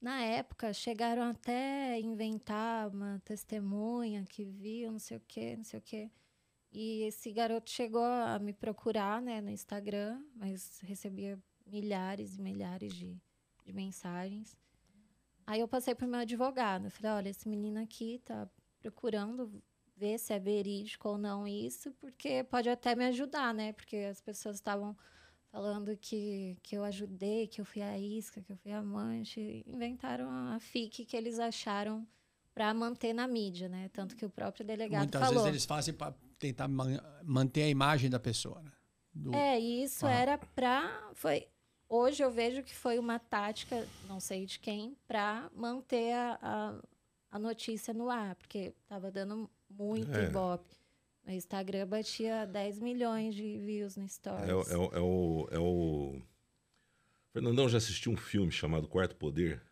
Na época, chegaram até a inventar uma testemunha que viu, não sei o quê, não sei o quê. E esse garoto chegou a me procurar, né, no Instagram, mas recebia milhares e milhares de, de mensagens. Aí eu passei para o meu advogado. Falei, olha, esse menino aqui tá procurando ver se é verídico ou não isso, porque pode até me ajudar, né? Porque as pessoas estavam falando que, que eu ajudei, que eu fui a isca, que eu fui a amante. Inventaram a fic que eles acharam para manter na mídia, né? Tanto que o próprio delegado Muitas falou... Muitas vezes eles fazem para tentar man manter a imagem da pessoa, né? Do... É, e isso ah. era para... Foi... Hoje eu vejo que foi uma tática, não sei de quem, para manter a, a, a notícia no ar, porque estava dando muito é. ibope. No Instagram batia dez milhões de views no Stories. É, é, é, é, o, é o... Fernandão já assistiu um filme chamado Quarto Poder.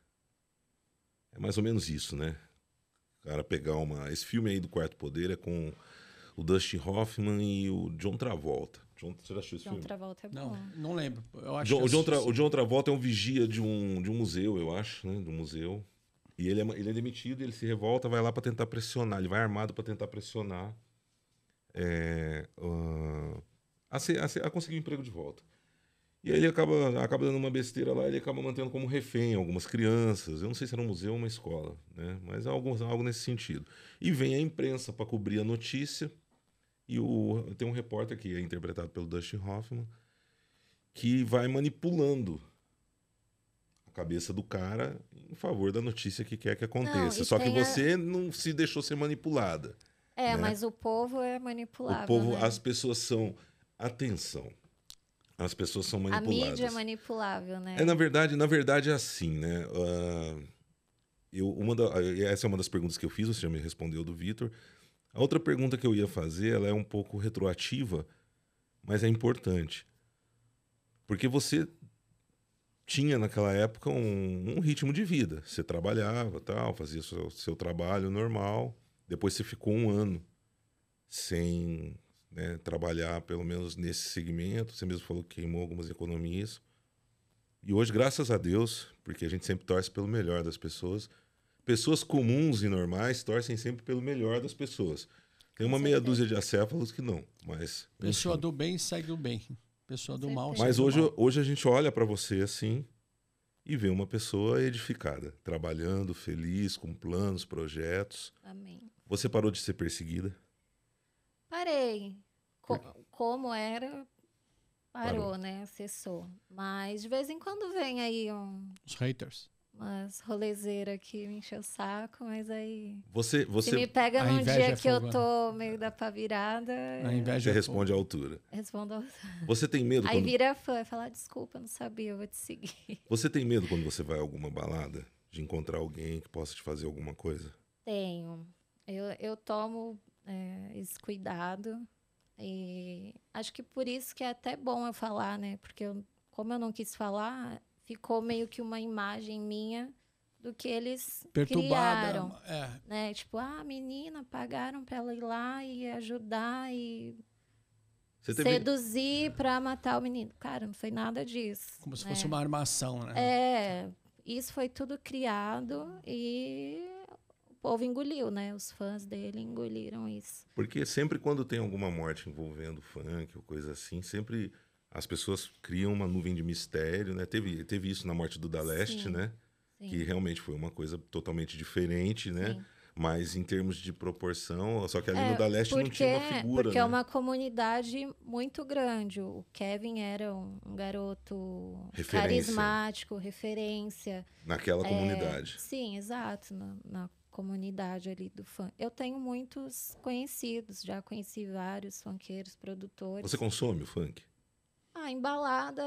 É mais ou menos isso, né? O cara pegar uma... Esse filme aí do Quarto Poder é com o Dustin Hoffman e o John Travolta. John, você já assistiu esse John filme? Travolta é bom. Não, não lembro. Eu acho John, que eu o, John Tra... o John Travolta é um vigia de um, de um museu, eu acho, né? De um museu. E ele é, ele é demitido, ele se revolta, vai lá para tentar pressionar. Ele vai armado para tentar pressionar. É, uh, a, a, a conseguir um emprego de volta. E aí ele acaba, acaba dando uma besteira lá, ele acaba mantendo como refém algumas crianças. Eu não sei se era um museu ou uma escola, né? Mas algo, algo nesse sentido. E vem a imprensa para cobrir a notícia. E o, tem um repórter que é interpretado pelo Dustin Hoffman que vai manipulando a cabeça do cara em favor da notícia que quer que aconteça. Não, só que você a... não se deixou ser manipulada. É, né? Mas o povo é manipulável. O povo, né? As pessoas são... Atenção. As pessoas são manipuladas. A mídia é manipulável, né? É, na verdade, na verdade é assim, né? Uh, eu, uma da, essa é uma das perguntas que eu fiz, você já me respondeu do Vitor. A outra pergunta que eu ia fazer, ela é um pouco retroativa, mas é importante. Porque você tinha, naquela época, um, um ritmo de vida. Você trabalhava, tal, fazia seu, seu trabalho normal... Depois você ficou um ano sem, né, trabalhar, pelo menos nesse segmento. Você mesmo falou que queimou algumas economias. E hoje, graças a Deus, porque a gente sempre torce pelo melhor das pessoas, pessoas comuns e normais torcem sempre pelo melhor das pessoas. Tem uma meia dúzia de acéfalos que não, mas... Pessoa do bem segue o bem. Pessoa do mal segue o mal. Mas hoje, hoje a gente olha para você assim e vê uma pessoa edificada, trabalhando, feliz, com planos, projetos. Amém. Você parou de ser perseguida? Parei. Co como era, parou, parou, né? Cessou. Mas de vez em quando vem aí um... Os haters. Umas rolezeiras que me encheu o saco, mas aí... Você, você... Se me pega a num dia é que eu tô meio da pá virada... A inveja eu... Você responde à altura. Respondo à altura. Você tem medo quando... Aí vira fã e fala, desculpa, não sabia, eu vou te seguir. Você tem medo quando você vai a alguma balada de encontrar alguém que possa te fazer alguma coisa? Tenho. Eu, eu tomo é, esse cuidado e acho que por isso que é até bom eu falar, né? Porque eu, como eu não quis falar, ficou meio que uma imagem minha do que eles perturbaram, criaram. É. Né? Tipo, ah, a menina, pagaram pra ela ir lá e ajudar e Você teve... seduzir pra matar o menino. Cara, não foi nada disso. Como né? se fosse uma armação, né? É, isso foi tudo criado e... O povo engoliu, né? Os fãs dele engoliram isso. Porque sempre quando tem alguma morte envolvendo funk ou coisa assim, sempre as pessoas criam uma nuvem de mistério, né? Teve, teve isso na morte do Daleste, né? Sim. Que realmente foi uma coisa totalmente diferente, né? Sim. Mas em termos de proporção... Só que ali é, no Daleste porque, não tinha uma figura, porque né? é uma comunidade muito grande. O Kevin era um, um garoto referência. carismático, referência. Naquela é, comunidade. Sim, exato. Na, na comunidade ali do fã. Eu tenho muitos conhecidos, já conheci vários funkeiros, produtores. Você consome o funk? Ah, em balada,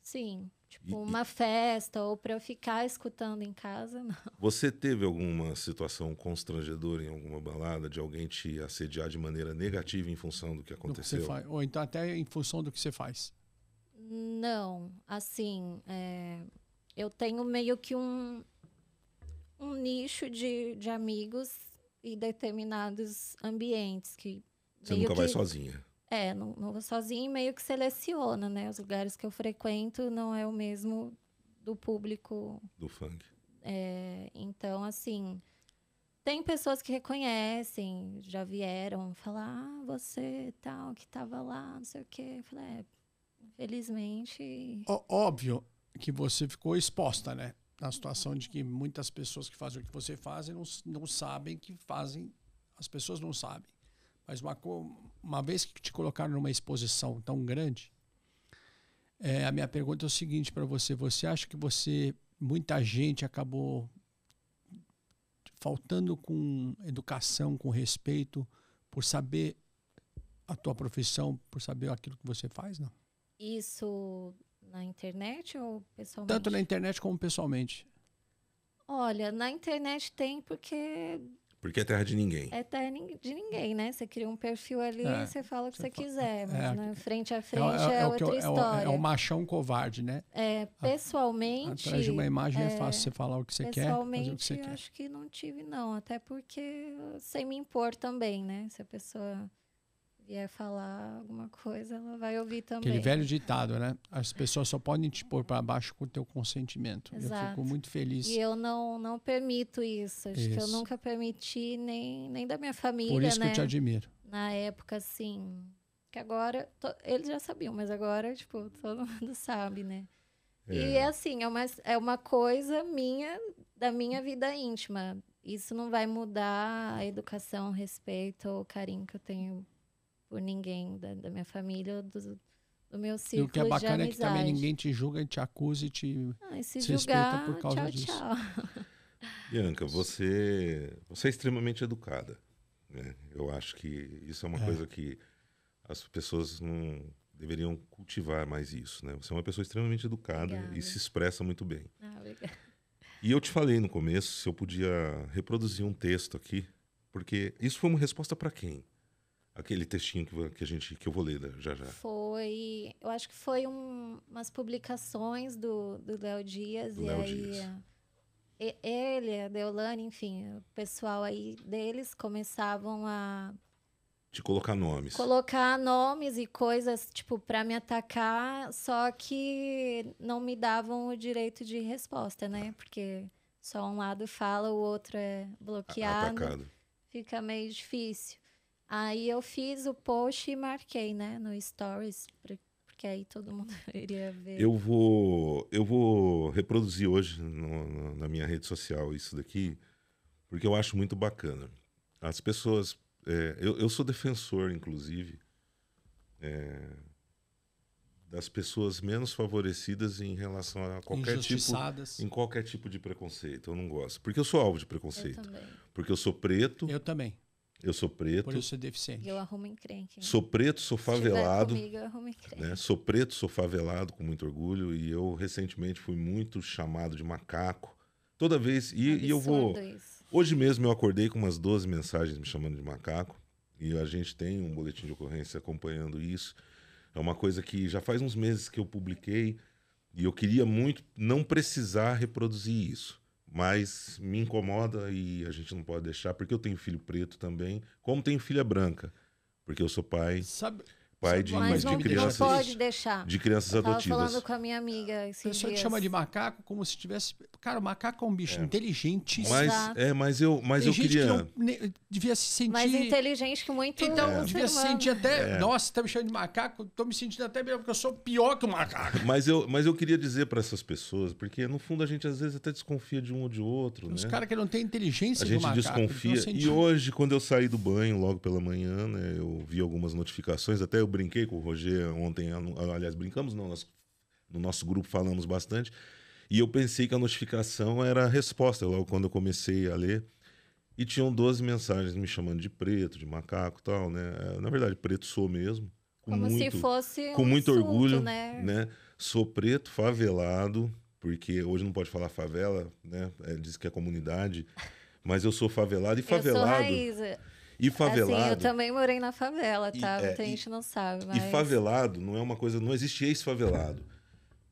sim. Tipo, e, uma e... festa, ou para eu ficar escutando em casa, não. Você teve alguma situação constrangedora em alguma balada, de alguém te assediar de maneira negativa em função do que aconteceu? Do que você faz. Ou então até em função do que você faz? Não, assim, é... eu tenho meio que um... um nicho de, de amigos e determinados ambientes que... Você nunca que, vai sozinha. É, não, não vou sozinha e meio que seleciona, né? Os lugares que eu frequento não é o mesmo do público... Do funk. É, então, assim, tem pessoas que reconhecem, já vieram falar, ah, você tal, que tava lá, não sei o quê. Eu falei, é, infelizmente... Ó, óbvio que você ficou exposta, né? Na situação de que muitas pessoas que fazem o que você faz não, não sabem que fazem as pessoas não sabem, mas uma, uma vez que te colocaram numa exposição tão grande, é, a minha pergunta é o seguinte para você, você acha que você, muita gente acabou faltando com educação, com respeito, por saber a tua profissão, por saber aquilo que você faz, não? Isso na internet ou pessoalmente? Tanto na internet como pessoalmente. Olha, na internet tem porque... Porque é terra de ninguém. É terra de ninguém, né? Você cria um perfil ali é, e você fala o que você, você quiser. Mas é, né? Frente a frente é, é, é, é outra eu, história. É, é o machão covarde, né? É, pessoalmente... Atrás de uma imagem é, é fácil você falar o que você quer. Pessoalmente, o que você quer. Acho que não tive, não. Até porque sem me impor também, né? Se a pessoa vier falar alguma coisa, ela vai ouvir também. Aquele velho ditado, né? As pessoas só podem te pôr para baixo com o teu consentimento. Exato. Eu fico muito feliz. E eu não, não permito isso. Acho isso. que eu nunca permiti, nem, nem da minha família, né? Por isso, né? Que eu te admiro. Na época, assim... Que agora... To, eles já sabiam, mas agora, tipo, todo mundo sabe, né? É. E, assim, é uma, é uma coisa minha, da minha vida íntima. Isso não vai mudar a educação, o respeito, o carinho que eu tenho... por ninguém da, da minha família, do, do meu círculo de amizade. E o que é bacana é que também ninguém te julga, te acusa e te ah, e se se julgar, respeita por causa tchau, disso. Tchau. Bianca, você, você é extremamente educada, né? Eu acho que isso é uma é. coisa que as pessoas não deveriam cultivar mais isso, né? Você é uma pessoa extremamente educada. Obrigada. E se expressa muito bem. Ah, obrigada. E eu te falei no começo se eu podia reproduzir um texto aqui, porque isso foi uma resposta para quem? Aquele textinho que, a gente, que eu vou ler já já. Foi... Eu acho que foi um, umas publicações do Léo Dias. Do Léo Dias. E ele, a Deolane, enfim, o pessoal aí deles começavam a... Te colocar nomes. Colocar nomes e coisas, tipo, pra me atacar, só que não me davam o direito de resposta, né? Ah. Porque só um lado fala, o outro é bloqueado. Atacado. Fica meio difícil. Aí eu fiz o post e marquei, né, no Stories, porque aí todo mundo iria ver. Eu vou, eu vou reproduzir hoje no, no, na minha rede social isso daqui, porque eu acho muito bacana. As pessoas... É, eu, eu sou defensor, inclusive, é, das pessoas menos favorecidas em relação a qualquer tipo, em qualquer tipo de preconceito. Eu não gosto, porque eu sou alvo de preconceito. Eu também. Porque eu sou preto. Eu também. Eu sou preto. Por isso sou deficiente. Eu arrumo encrenque. Sou preto, sou favelado. Se tiver comigo, eu arrumo encrenque. Né? Sou preto, sou favelado, com muito orgulho. E eu, recentemente, fui muito chamado de macaco. Toda vez... E, absurdo, e eu vou... Isso. Hoje mesmo eu acordei com umas doze mensagens me chamando de macaco. E a gente tem um boletim de ocorrência acompanhando isso. É uma coisa que já faz uns meses que eu publiquei. E eu queria muito não precisar reproduzir isso. Mas me incomoda e a gente não pode deixar, porque eu tenho filho preto também, como tenho filha branca, porque eu sou pai, sabe, pai de, mas não, de crianças, não pode deixar. De crianças eu tava adotivas. Falando com a minha amiga. Esse a pessoa te chama de macaco como se tivesse, cara, o macaco é um bicho é. inteligente. Mas exato. é, mas eu, mas Tem eu gente queria. Que não, devia se sentir mais inteligente que muito. Então é. devia se sentir até, é. nossa, tá me chamando de macaco, tô me sentindo até melhor porque eu sou pior que o macaco. Mas eu, mas eu queria dizer para essas pessoas, porque no fundo a gente às vezes até desconfia de um ou de outro, Os né? Os caras que não têm inteligência. A gente macaco, desconfia. E hoje, quando eu saí do banho logo pela manhã, né, eu vi algumas notificações, até eu Eu brinquei com o Roger ontem, aliás, brincamos, não, nós, no nosso grupo falamos bastante, e eu pensei que a notificação era a resposta, logo quando eu comecei a ler, e tinham doze mensagens me chamando de preto, de macaco e tal, né? Na verdade, preto sou mesmo. Com Como muito, se fosse Com um muito insulto, orgulho, né? né? Sou preto, favelado, porque hoje não pode falar favela, né? É, diz que é comunidade, mas eu sou favelado e favelado... Eu sou raiz. E favelado... Assim, eu também morei na favela, tá? E, é, Muita e, gente não sabe, mas... E favelado não é uma coisa... Não existe ex-favelado,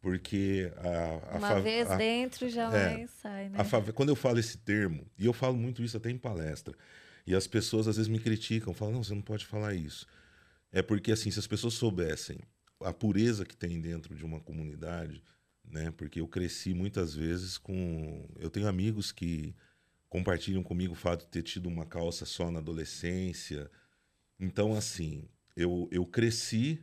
porque... A, a uma fa... vez a... dentro, já é, vai, sai, né? A fave... Quando eu falo esse termo, e eu falo muito isso até em palestra, e as pessoas às vezes me criticam, falam, não, você não pode falar isso. É porque, assim, se as pessoas soubessem a pureza que tem dentro de uma comunidade, né? Porque eu cresci muitas vezes com... Eu tenho amigos que... compartilham comigo o fato de ter tido uma calça só na adolescência. Então, assim, eu, eu cresci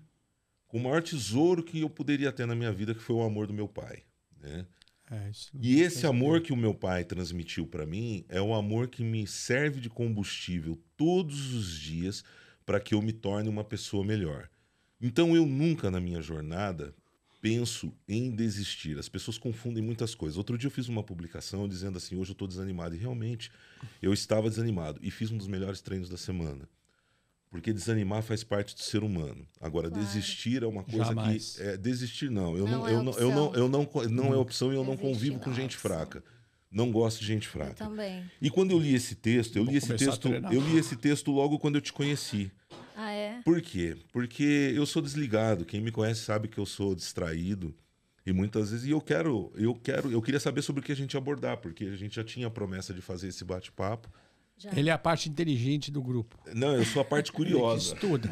com o maior tesouro que eu poderia ter na minha vida, que foi o amor do meu pai, né? É, isso e esse amor que o meu pai transmitiu para mim é um amor que me serve de combustível todos os dias para que eu me torne uma pessoa melhor. Então eu nunca na minha jornada penso em desistir. As pessoas confundem muitas coisas. Outro dia eu fiz uma publicação dizendo assim, hoje eu estou desanimado. E realmente eu estava desanimado e fiz um dos melhores treinos da semana. Porque desanimar faz parte do ser humano. Agora, claro. Desistir é uma coisa Jamais. que... É, desistir não. Eu não, não, é eu não, eu não, eu não, não é opção e eu não convivo com gente fraca. Não gosto de gente fraca. Eu também. E quando eu li esse texto, eu li esse texto, eu li esse texto logo quando eu te conheci. Ah, é? Por quê? Porque eu sou desligado. Quem me conhece sabe que eu sou distraído. E muitas vezes... E eu quero... Eu, quero, eu queria saber sobre o que a gente abordar. Porque a gente já tinha a promessa de fazer esse bate-papo. Já. Ele é a parte inteligente do grupo. Não, eu sou a parte curiosa. Ele que estuda.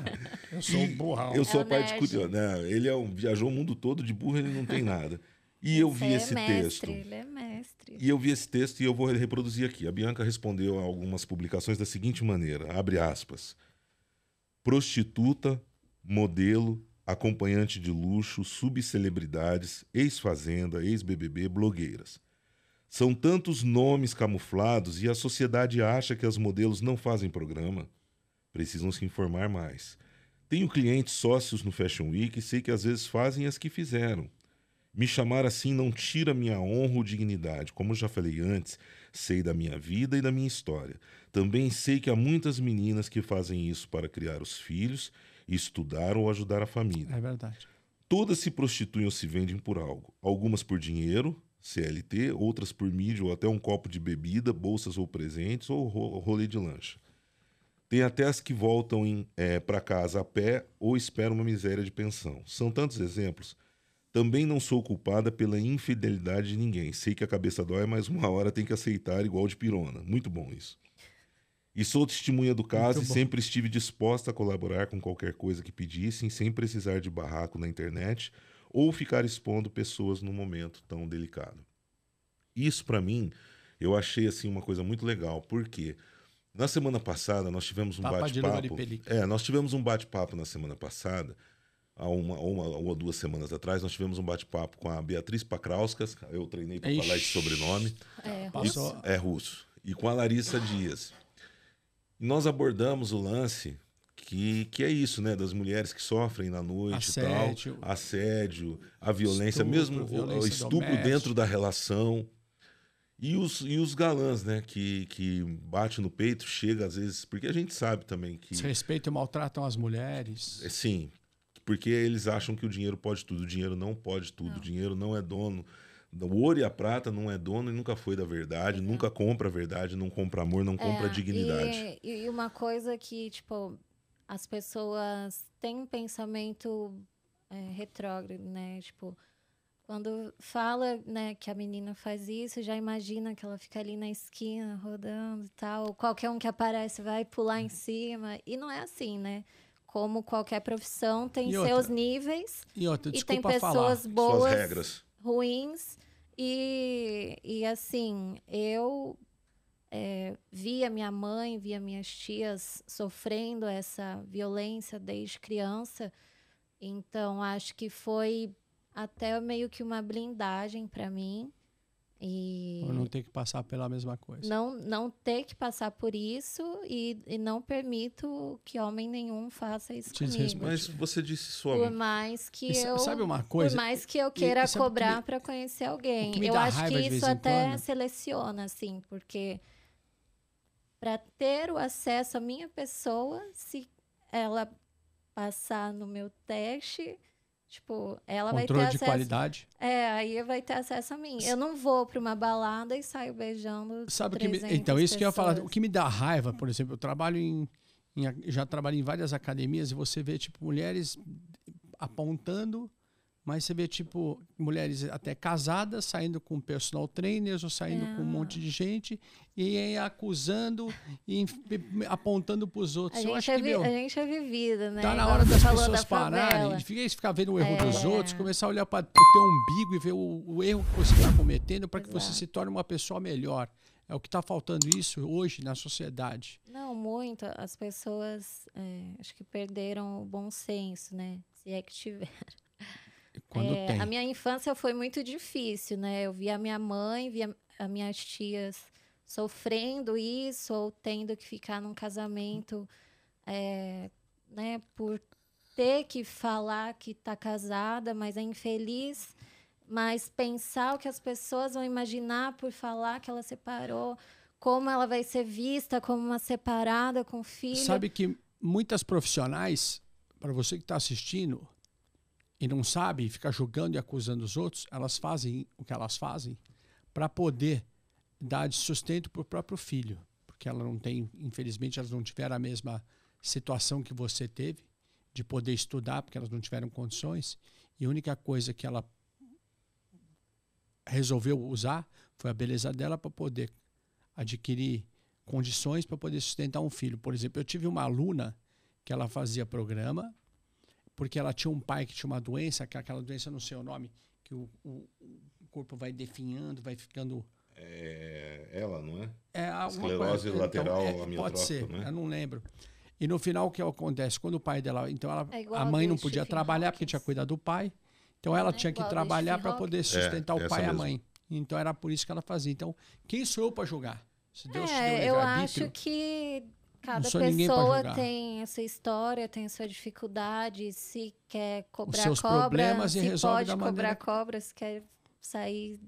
Eu sou um burrão. Eu sou é a parte curiosa. Não, ele é um, viajou o mundo todo, de burro ele não tem nada. E eu vi é esse mestre, texto. Ele é mestre. E eu vi esse texto e eu vou reproduzir aqui. A Bianca respondeu a algumas publicações da seguinte maneira, abre aspas. Prostituta, modelo, acompanhante de luxo, subcelebridades, ex-fazenda, ex-B B B, blogueiras. São tantos nomes camuflados e a sociedade acha que as modelos não fazem programa. Precisam se informar mais. Tenho clientes sócios no Fashion Week e sei que às vezes fazem as que fizeram. Me chamar assim não tira minha honra ou dignidade. Como eu já falei antes, sei da minha vida e da minha história. Também sei que há muitas meninas que fazem isso para criar os filhos, estudar ou ajudar a família. É verdade. Todas se prostituem ou se vendem por algo. Algumas por dinheiro... C L T, outras por mídia ou até um copo de bebida, bolsas ou presentes ou rolê de lancha. Tem até as que voltam é, para casa a pé ou esperam uma miséria de pensão. São tantos exemplos. Também não sou culpada pela infidelidade de ninguém. Sei que a cabeça dói, mas uma hora tem que aceitar igual de pirona. Muito bom isso. E sou testemunha do caso Muito e bom. sempre estive disposta a colaborar com qualquer coisa que pedissem, sem precisar de barraco na internet ou ficar expondo pessoas num momento tão delicado. Isso, para mim, eu achei assim, uma coisa muito legal, porque na semana passada nós tivemos um bate-papo... É, nós tivemos um bate-papo na semana passada, há uma, uma, uma ou duas semanas atrás, nós tivemos um bate-papo com a Beatriz Pakrauskas, eu treinei para falar esse sobrenome. É russo. É russo. E com a Larissa Dias. E nós abordamos o lance... Que, que é isso, né? Das mulheres que sofrem na noite e tal. Assédio, a violência, estupro, mesmo violência o estupro dentro da relação. E os, e os galãs, né? Que, que bate no peito, chega às vezes... Porque a gente sabe também que... Desrespeitam e maltratam as mulheres. Sim, porque eles acham que o dinheiro pode tudo. O dinheiro não pode tudo. Não. O dinheiro não é dono. O ouro e a prata não é dono e nunca foi da verdade. É. Nunca compra a verdade, não compra amor, não compra é, dignidade. E, e uma coisa que, tipo... As pessoas têm um pensamento é, retrógrado, né? Tipo, quando fala, né, que a menina faz isso, já imagina que ela fica ali na esquina rodando e tal. Qualquer um que aparece vai pular em cima. E não é assim, né? Como qualquer profissão tem seus níveis. E outra, desculpa falar. E tem pessoas boas, ruins. E, e assim, eu... É, via minha mãe, via minhas tias sofrendo essa violência desde criança. Então, acho que foi até meio que uma blindagem para mim. E não ter que passar pela mesma coisa. Não, não ter que passar por isso e, e não permito que homem nenhum faça isso comigo. Mas você disse sua mãe. Por mais que eu, sabe uma coisa? Por mais que eu queira cobrar para conhecer alguém. Eu acho que isso até seleciona, assim, porque... Para ter o acesso à minha pessoa, se ela passar no meu teste, tipo, ela vai ter acesso. Controle de qualidade. É, aí vai ter acesso a mim. Eu não vou para uma balada e saio beijando. Sabe o que me... Então, isso que eu ia falar. O que me dá raiva, por exemplo, eu trabalho em, em já trabalhei em várias academias e você vê tipo mulheres apontando, mas você vê tipo mulheres até casadas saindo com personal trainers ou saindo é. com um monte de gente e aí acusando e apontando para os outros. A, eu gente acho é que, meu, a gente é vivida, né? Tá na hora das pessoas da pararem, fica ficar vendo o erro é. dos outros, começar a olhar para o teu umbigo e ver o, o erro que você está cometendo para que Exato. você se torne uma pessoa melhor. É o que está faltando isso hoje na sociedade. Não, muito. As pessoas é, acho que perderam o bom senso, né? Se é que tiveram. Quando é, tem. A minha infância foi muito difícil, né? Eu via a minha mãe, via as minhas tias sofrendo isso, ou tendo que ficar num casamento, é, né? Por ter que falar que tá casada, mas é infeliz. Mas pensar o que as pessoas vão imaginar por falar que ela separou, como ela vai ser vista como uma separada com filho. Sabe que muitas profissionais, para você que está assistindo e não sabe, fica julgando e acusando os outros, elas fazem o que elas fazem para poder dar de sustento para o próprio filho. Porque ela não tem, infelizmente, elas não tiveram a mesma situação que você teve de poder estudar, porque elas não tiveram condições. E a única coisa que ela resolveu usar foi a beleza dela para poder adquirir condições para poder sustentar um filho. Por exemplo, eu tive uma aluna que ela fazia programa porque ela tinha um pai que tinha uma doença, que aquela doença, não sei o nome, que o, o, o corpo vai definhando, vai ficando... É ela, não é? É a esclerose coisa, lateral então, é, pode ser, né? Eu não lembro. E no final, o que acontece? Quando o pai dela... Então, ela, é a mãe a não podia trabalhar Hawkins. Porque tinha cuidado do pai. Então, ela é tinha que trabalhar para poder sustentar é, o pai e a mãe. Mesmo. Então, era por isso que ela fazia. Então, quem sou eu para julgar? Se Deus é, te deu eu acho que cada pessoa tem a sua história, tem a sua dificuldade. Se quer cobrar os seus cobra, problemas e se resolve pode da maneira... cobrar cobra, se quer sair...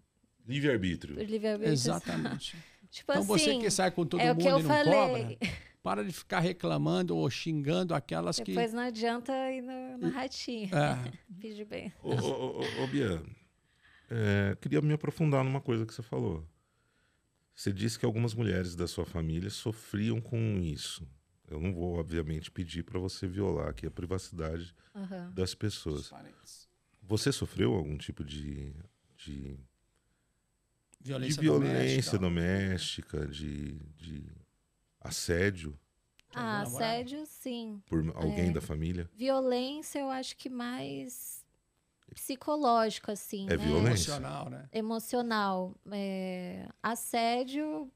Livre-arbítrio. Livre-arbítrio. Exatamente. Tipo então, assim, você que sai com todo é mundo que eu e não falei. Cobra, para de ficar reclamando ou xingando aquelas Depois que... Depois não adianta ir na, na ratinha. É. Pede bem. Ô, ô, ô, ô Bia, é, queria me aprofundar numa coisa que você falou. Você disse que algumas mulheres da sua família sofriam com isso. Eu não vou, obviamente, pedir para você violar aqui a privacidade uhum. das pessoas. Você sofreu algum tipo de, de violência, de violência doméstica, doméstica de, de assédio? Ah, assédio, sim. Por alguém é. da família? Violência, eu acho que mais psicológico, assim, é né? violência. Emocional, né? Emocional. É... Assédio,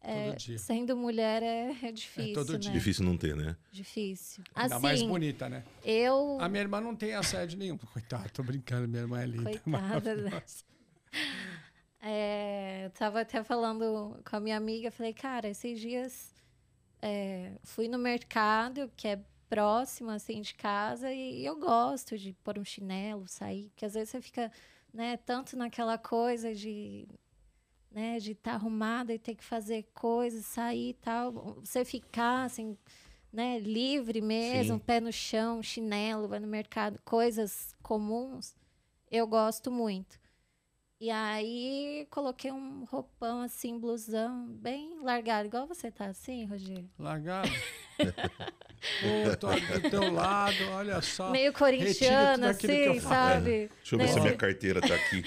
é... sendo mulher, é, é difícil, é todo dia. Né? Difícil não ter, né? Difícil. Ainda assim, mais bonita, né? Eu... A minha irmã não tem assédio nenhum. Coitada, tô brincando, minha irmã é linda. Coitada, né? É, tava até falando com a minha amiga, falei, cara, esses dias é, fui no mercado, que é próximo, assim, de casa, e, e eu gosto de pôr um chinelo, sair, porque às vezes você fica, né, tanto naquela coisa de, né, de estar tá arrumada e ter que fazer coisas, sair e tal, você ficar, assim, né, livre mesmo, Sim. pé no chão, chinelo, vai no mercado, coisas comuns, eu gosto muito. E aí, coloquei um roupão assim, blusão, bem largado. Igual você tá assim, Rogério? Largado? Pô, tô aqui do teu lado, olha só. Meio corintiano, assim, sabe? É. Deixa eu ver Nesse... se a minha carteira tá aqui.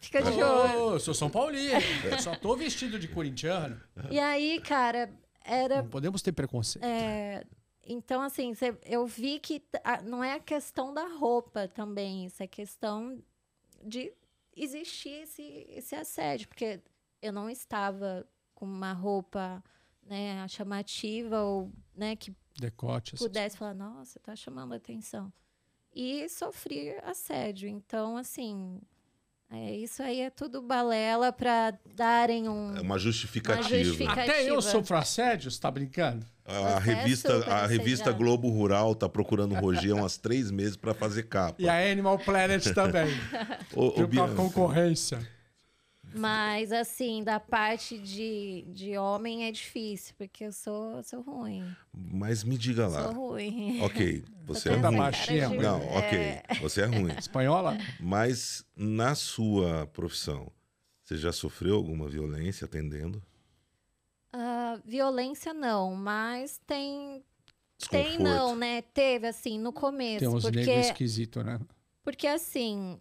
Fica de olho. Oh, eu sou São Paulino, só tô vestido de corintiano. E aí, cara, era... Não podemos ter preconceito. É... Então, assim, eu vi que não é a questão da roupa também, isso é questão de... existia esse, esse assédio, porque eu não estava com uma roupa, né, chamativa ou, né, que decote, pudesse falar, nossa, tá chamando atenção. E sofri assédio. Então, assim, é, isso aí é tudo balela para darem um... É uma justificativa. uma justificativa. Até eu sofro assédio, você tá brincando? A, a revista, é a revista Globo Rural tá procurando o Roger há umas três meses para fazer capa. E a Animal Planet também. Ô, Bianca, concorrência. Mas, assim, da parte de, de homem é difícil, porque eu sou, sou ruim. Mas me diga lá. Sou ruim. Ok, você é ruim. Baixinha, é ruim. Não, ok, você é ruim. Espanhola? Mas na sua profissão, você já sofreu alguma violência atendendo? Uh, violência não, mas tem... Desconforto. Tem não, né? Teve, assim, no começo. Tem uns porque... negros esquisitos, né? Porque, assim...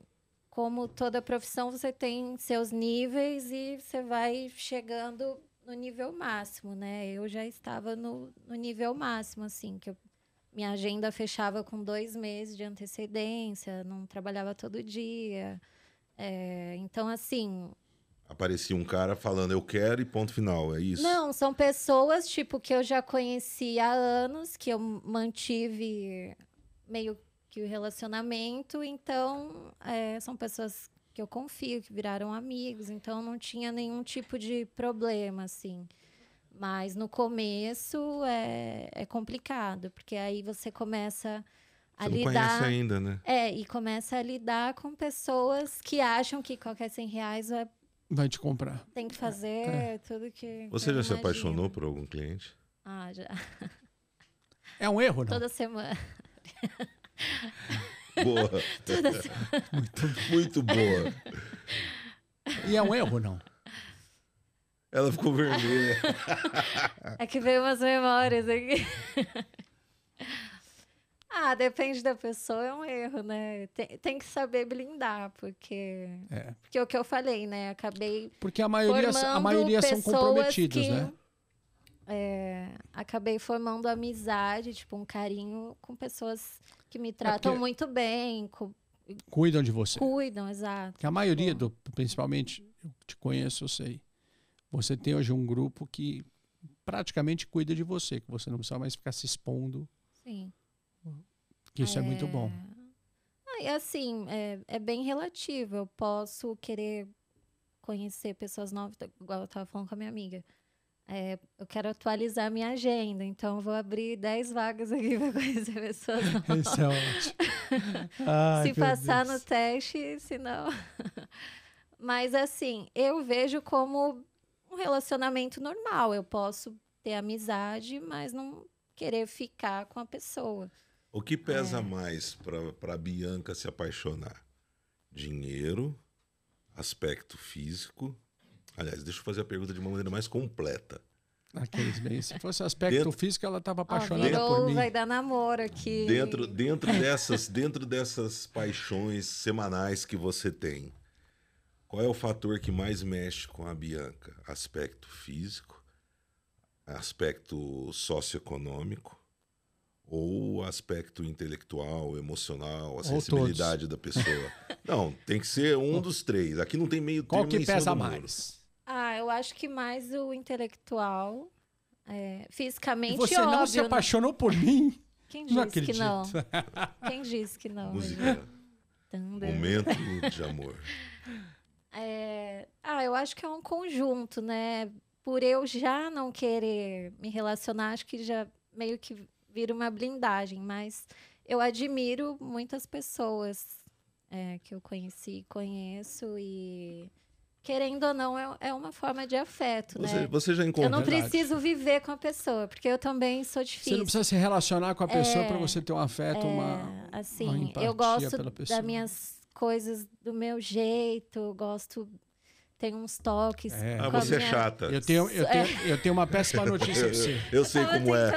Como toda profissão, você tem seus níveis e você vai chegando no nível máximo, né? Eu já estava no, no nível máximo, assim, que eu, minha agenda fechava com dois meses de antecedência, não trabalhava todo dia. É, então, assim... Aparecia um cara falando, eu quero e ponto final, é isso? Não, são pessoas, tipo, que eu já conheci há anos, que eu mantive meio que o relacionamento. Então, é, são pessoas que eu confio, que viraram amigos. Então, não tinha nenhum tipo de problema, assim. Mas, no começo, é, é complicado. Porque aí você começa... Você não conhece ainda, né? É, e começa a lidar com pessoas que acham que qualquer cem reais vai... vai te comprar. Tem que fazer é. tudo que... Você já se apaixonou por algum cliente? Ah, já. É um erro, não? Toda semana. Boa. Toda semana. Muito, muito boa. E é um erro, não? Ela ficou vermelha. É que veio umas memórias aqui. Ah, depende da pessoa, é um erro, né? Tem, tem que saber blindar, porque... É. Porque é o que eu falei, né? Acabei Porque a maioria, a maioria são comprometidos, que, né? É, acabei formando amizade, tipo, um carinho com pessoas que me tratam é muito bem. Com, cuidam de você. Cuidam, exato. Porque a maioria, do, principalmente, eu te conheço, eu sei. Você tem hoje um grupo que praticamente cuida de você, que você não precisa mais ficar se expondo. Sim. Isso é, é muito bom. Ah, assim, é, é bem relativo. Eu posso querer conhecer pessoas novas, igual eu estava falando com a minha amiga. É, eu quero atualizar a minha agenda, então eu vou abrir dez vagas aqui para conhecer pessoas novas. Isso é ótimo. Ai, se passar Deus. no teste, se não... Mas, assim, eu vejo como um relacionamento normal. Eu posso ter amizade, mas não querer ficar com a pessoa. O que pesa é. mais para a Bianca se apaixonar? Dinheiro, aspecto físico... Aliás, deixa eu fazer a pergunta de uma maneira mais completa. Aqueles bem, se fosse aspecto dentro, físico, ela estava apaixonada virou, por mim. Vai dar namoro aqui. Dentro, dentro, dessas, dentro dessas paixões semanais que você tem, qual é o fator que mais mexe com a Bianca? Aspecto físico, aspecto socioeconômico, ou aspecto intelectual, emocional, a sensibilidade da pessoa? Não, tem que ser um dos três. Aqui não tem meio termo. Qual que pesa mais? Ah, eu acho que mais o intelectual. É, fisicamente, e você óbvio. Você não se apaixonou por mim? Quem disse não acredito. que não? Quem disse que não? Música. Momento de amor. É, ah, eu acho que é um conjunto, né? Por eu já não querer me relacionar, acho que já meio que... vira uma blindagem, mas eu admiro muitas pessoas é, que eu conheci, conheço e, querendo ou não, é, é uma forma de afeto, você, né? Você já encontrou. Eu não Verdade. preciso viver com a pessoa, porque eu também sou difícil. Você não precisa se relacionar com a pessoa é, para você ter um afeto, é, uma, assim, uma empatia. Eu gosto das minhas coisas do meu jeito, gosto... Tem uns toques. É. Ah, você minha... é chata. Eu tenho, eu, é. tenho, eu tenho uma péssima notícia pra você. Eu, eu sei eu como é.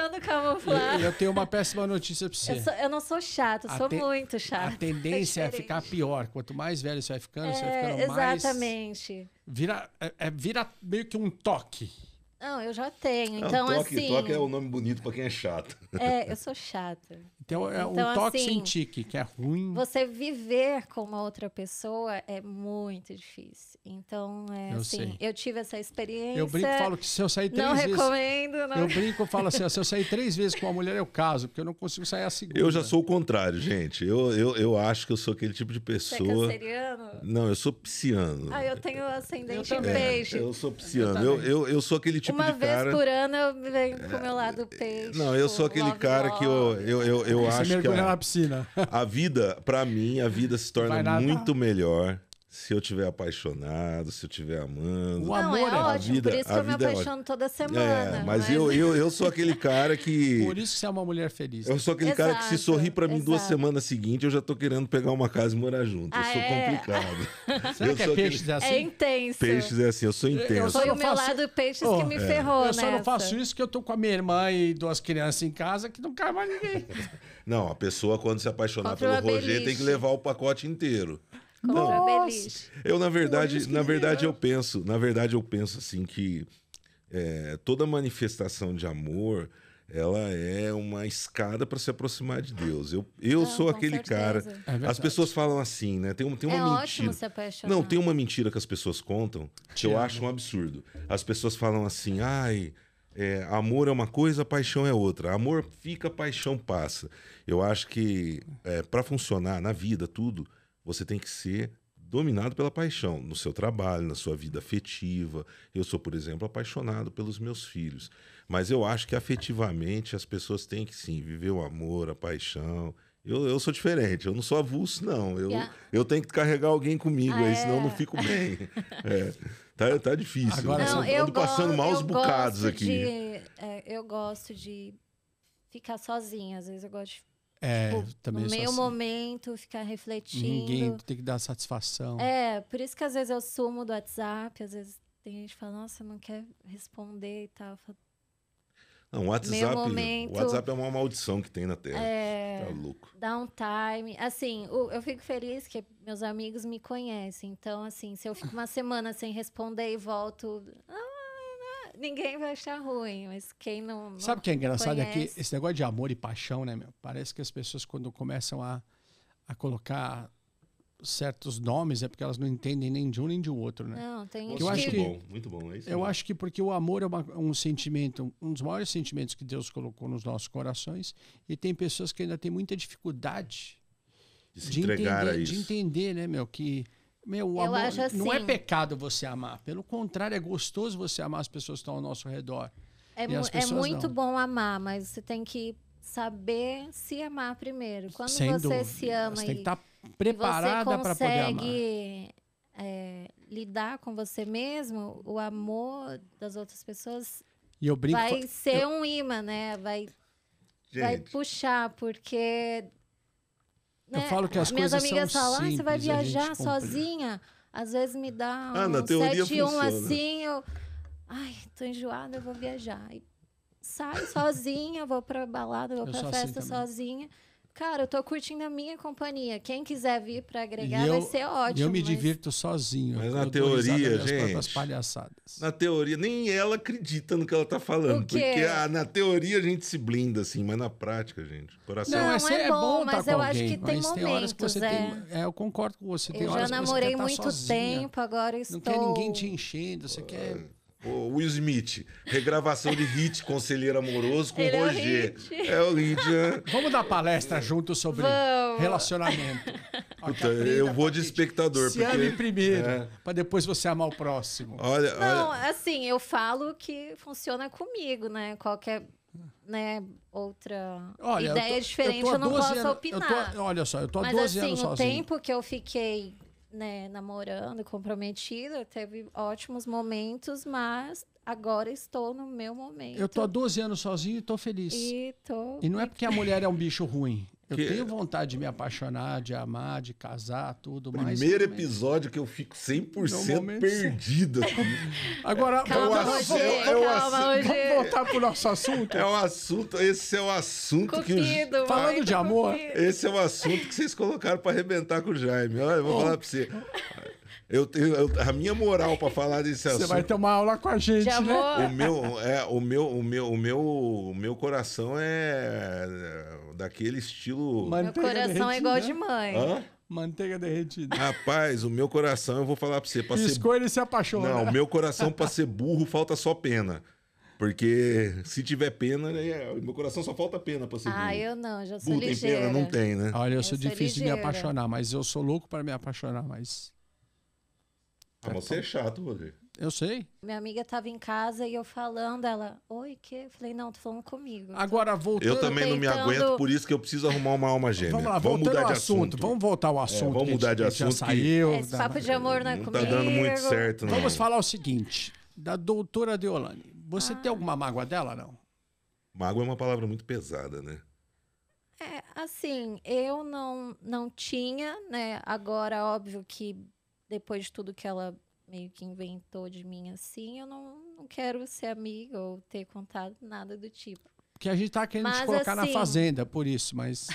Eu, eu tenho uma péssima notícia pra você. Eu, sou, eu não sou chata, eu sou te... muito chata. A tendência é, é ficar pior. Quanto mais velho você vai ficando, é, você vai ficando mais... Exatamente. Vira, é, é, vira meio que um toque. Não, eu já tenho. Então, é um toque, assim... Toque é um nome bonito pra quem é chato. É, eu sou chata. Então, é um então, toque assim, sem tique, que é ruim. Você viver com uma outra pessoa é muito difícil. Então, é eu assim... Sei. Eu tive essa experiência... Eu brinco e falo que se eu sair três não vezes... Recomendo, não recomendo. Eu brinco e falo assim, se eu sair três vezes com uma mulher, eu caso, porque eu não consigo sair a segunda. Eu já sou o contrário, gente. Eu, eu, eu acho que eu sou aquele tipo de pessoa... Você é canceriano? Não, eu sou pisciano. Ah, eu tenho ascendente em peixe. É, eu sou pisciano. Eu, eu, eu sou aquele tipo Uma de cara... Uma vez por ano eu venho pro meu lado peixe. Não, eu sou aquele cara love. que eu, eu, eu, eu acho que... A, na piscina. a vida, pra mim, a vida se torna muito melhor se eu estiver apaixonado, se eu estiver amando. O amor não, é, é ótimo, vida, por isso que eu me apaixono é toda semana. É, mas mas... Eu, eu, eu sou aquele cara que... Por isso que você é uma mulher feliz. Né? Eu sou aquele exato, cara que se sorrir pra mim exato. duas semanas seguintes, eu já tô querendo pegar uma casa e morar junto. Eu ah, sou é? complicado. Será eu que é peixes aquele... é assim? É intenso. Peixes é assim, eu sou intenso. Foi o meu faço... lado peixes oh, que me é. ferrou, né? Eu só nessa. não faço isso que eu tô com a minha irmã e duas crianças em casa que não cai mais ninguém. Não, a pessoa quando se apaixonar Contra pelo Roger beliche. tem que levar o pacote inteiro. Não, eu na verdade, na verdade eu penso, na verdade eu penso assim que é, toda manifestação de amor, ela é uma escada para se aproximar de Deus. Eu, eu ah, sou aquele certeza. cara. É as pessoas falam assim, né? Tem, tem uma é mentira. Ótimo se apaixonar. Não, tem uma mentira que as pessoas contam que eu acho um absurdo. As pessoas falam assim, ai, É, amor é uma coisa, paixão é outra. Amor fica, paixão passa. Eu acho que é, para funcionar na vida, tudo, você tem que ser dominado pela paixão. No seu trabalho, na sua vida afetiva. Eu sou, por exemplo, apaixonado pelos meus filhos. Mas eu acho que afetivamente as pessoas têm que, sim, viver o amor, a paixão. Eu, eu sou diferente, eu não sou avulso, não. Eu, yeah. eu tenho que carregar alguém comigo, ah, aí, é. senão eu não fico bem. É, tá, tá difícil. Agora, não, eu ando passando maus bocados aqui. De, é, eu gosto de ficar sozinha, às vezes eu gosto de... É, tipo, também no meu assim. momento, ficar refletindo. Ninguém tem que dar satisfação. É, por isso que às vezes eu sumo do WhatsApp, às vezes tem gente que fala, nossa, não quer responder e tal. Eu falo, não, o WhatsApp, momento, o WhatsApp é uma maldição que tem na Terra. É, tá louco. Dá um time. Assim, eu fico feliz que meus amigos me conhecem. Então, assim, se eu fico uma semana sem responder e volto... Ah, ninguém vai achar ruim, mas quem não... Sabe o que é engraçado? Conhece... É que esse negócio de amor e paixão, né, meu? Parece que as pessoas, quando começam a, a colocar certos nomes, é porque elas não entendem nem de um nem de outro, né? Não, tem isso. Muito bom, muito bom. É isso, eu acho que porque o amor é uma, um sentimento, um dos maiores sentimentos que Deus colocou nos nossos corações, e tem pessoas que ainda têm muita dificuldade de se entregar a isso. De entender, né, meu, que meu, o amor não é pecado você amar, pelo contrário, é gostoso você amar as pessoas que estão ao nosso redor. É, é muito bom amar, mas você tem que saber se amar primeiro. Quando Sem você dúvida. se ama você e tem que tá preparada para poder amar, consegue é, lidar com você mesmo, o amor das outras pessoas e eu brinco, vai ser eu... um imã, né? Vai, vai puxar, porque né? eu falo que as minhas coisas amigas são falam, simples, ah, você vai viajar sozinha, às vezes me dá um ah, sete um assim, eu, ai, tô enjoada, eu vou viajar. E sai sozinha, vou pra balada, vou eu pra festa assim sozinha. Cara, eu tô curtindo a minha companhia. Quem quiser vir pra agregar eu, vai ser ótimo. Eu me mas... divirto sozinho. Mas na teoria, gente... palhaçadas. Na teoria, nem ela acredita no que ela tá falando. Porque ah, na teoria a gente se blinda, assim. Mas na prática, gente... Coração. Não, não é, é bom, mas eu alguém, acho que tem momentos, tem horas que você é. Tem, é, eu concordo com você. Tem eu horas já namorei que você muito sozinha, tempo, agora estou... Não quer ninguém te enchendo, você ah. quer... O Will Smith, regravação de hit Conselheiro Amoroso com Ele o Roger. É o hit, né? Vamos dar palestra junto sobre Vamos. relacionamento. Puta, eu vou de espectador. Se porque... ame primeiro, é. para depois você amar o próximo. Olha, Não, olha... assim, eu falo que funciona comigo, né? Qualquer né, outra olha, ideia eu tô, diferente eu, eu não posso anos, opinar. Eu tô, olha só, eu tô há Mas, doze assim, anos sozinho. O tempo que eu fiquei... Né, namorando, comprometida, teve ótimos momentos, mas agora estou no meu momento. Eu tô há doze anos sozinho e tô feliz. E, tô... e não é porque a mulher é um bicho ruim. Eu que... tenho vontade de me apaixonar, de amar, de casar, tudo mais. Primeiro mas... episódio que eu fico cem por cento perdida. Agora, calma, vamos, Roger, vamos, calma, vamos, vamos voltar pro nosso assunto. É um assunto, esse é o um assunto Cupido, que... Falando de amor, Cupido. esse é o um assunto que vocês colocaram para arrebentar com o Jaime. Olha, eu vou oh. falar para você. Eu, eu, a minha moral para falar desse assunto... Você vai ter uma aula com a gente, né? Vou... O meu, é, o meu, o meu, o meu, o meu coração é daquele estilo... Manteiga meu coração derretida. É igual de mãe. Hã? Manteiga derretida. Rapaz, o meu coração, eu vou falar para você... Pra Piscou, ser... ele se apaixona. Não, o meu coração para ser burro falta só pena. Porque se tiver pena, né, meu coração só falta pena para ser burro. Ah, eu não, já sou burro, ligeira. Tem pena? Não tem, né? Olha, eu, eu sou, sou difícil ligeira. de me apaixonar, mas eu sou louco para me apaixonar, mas... Ah, você é chato, Rodrigo. Eu sei. Minha amiga estava em casa e eu falando, ela, oi, que? Eu falei, não, tô falando comigo. Tô... Agora, voltando... Eu também não me aguento, por isso que eu preciso arrumar uma alma gêmea. Vamos lá, vamos mudar de assunto. assunto. Vamos voltar ao assunto. É, vamos mudar de assunto. Já saiu. Esse papo da... de amor não é comigo. Não tá dando muito certo, não. Vamos falar o seguinte, da doutora Deolane. Você ah. tem alguma mágoa dela, não? Mágoa é uma palavra muito pesada, né? É, assim, eu não, não tinha, né? Agora, óbvio que... Depois de tudo que ela meio que inventou de mim, assim, eu não, não quero ser amiga ou ter contato, nada do tipo. Porque a gente tá querendo mas, te colocar assim, na fazenda, por isso, mas...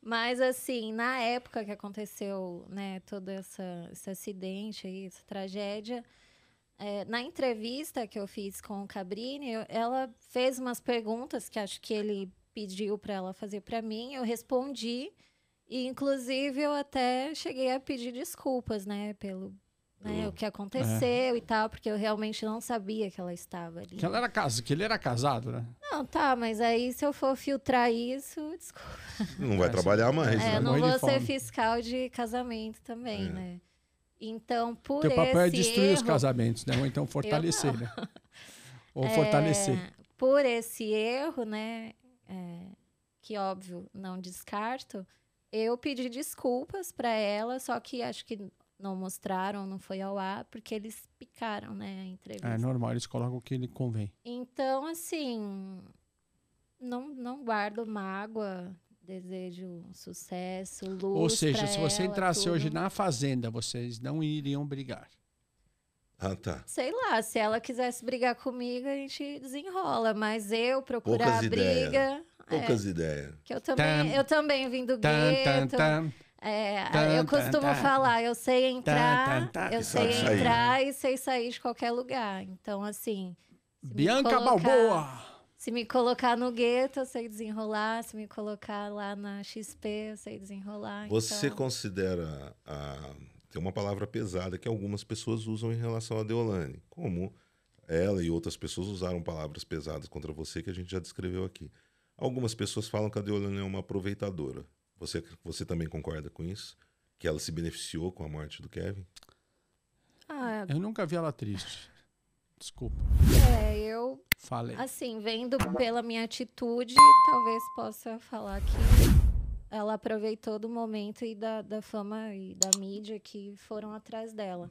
Mas, assim, na época que aconteceu, né, todo essa, esse acidente aí, essa tragédia, é, na entrevista que eu fiz com o Cabrini, eu, ela fez umas perguntas que acho que ele pediu para ela fazer para mim, eu respondi. E, inclusive, eu até cheguei a pedir desculpas, né, pelo, né, o que aconteceu é. e tal, porque eu realmente não sabia que ela estava ali. Que, ela era casa, que ele era casado, né? Não, tá, mas aí se eu for filtrar isso, desculpa. Não vai trabalhar mais. É, né? Não vou ser fiscal de casamento também, é. né? Então, por esse erro... Teu papel é destruir os casamentos, né? Ou então fortalecer, né? Ou fortalecer. É, por esse erro, né? É, que, óbvio, não descarto. Eu pedi desculpas para ela, só que acho que não mostraram, não foi ao ar, porque eles picaram, né? A entrevista. É normal, eles colocam o que lhe convém. Então, assim, não, não guardo mágoa... Desejo sucesso, luz. Ou seja, se você ela, entrasse tudo... hoje na Fazenda, vocês não iriam brigar. Ah, tá. Sei lá, se ela quisesse brigar comigo, a gente desenrola. Mas eu procurar Poucas a briga... Ideias. Poucas é, ideias. Que eu também, tam, eu também vim do tam, gueto. Tam, tam, é, tam, eu costumo tam, falar, eu sei entrar, tam, tam, tam, eu sei entrar sair. e sei sair de qualquer lugar. Então, assim... Bianca colocar... Balboa! Se me colocar no gueto, eu sei desenrolar. Se me colocar lá na X P, eu sei desenrolar. Você então... considera... A... Tem uma palavra pesada que algumas pessoas usam em relação a Deolane. Como ela e outras pessoas usaram palavras pesadas contra você, que a gente já descreveu aqui. Algumas pessoas falam que a Deolane é uma aproveitadora. Você, você também concorda com isso? Que ela se beneficiou com a morte do Kevin? Ah, eu nunca vi ela triste. Desculpa. É, eu... Falei. Assim, vendo pela minha atitude, talvez possa falar que ela aproveitou do momento e da, da fama e da mídia que foram atrás dela.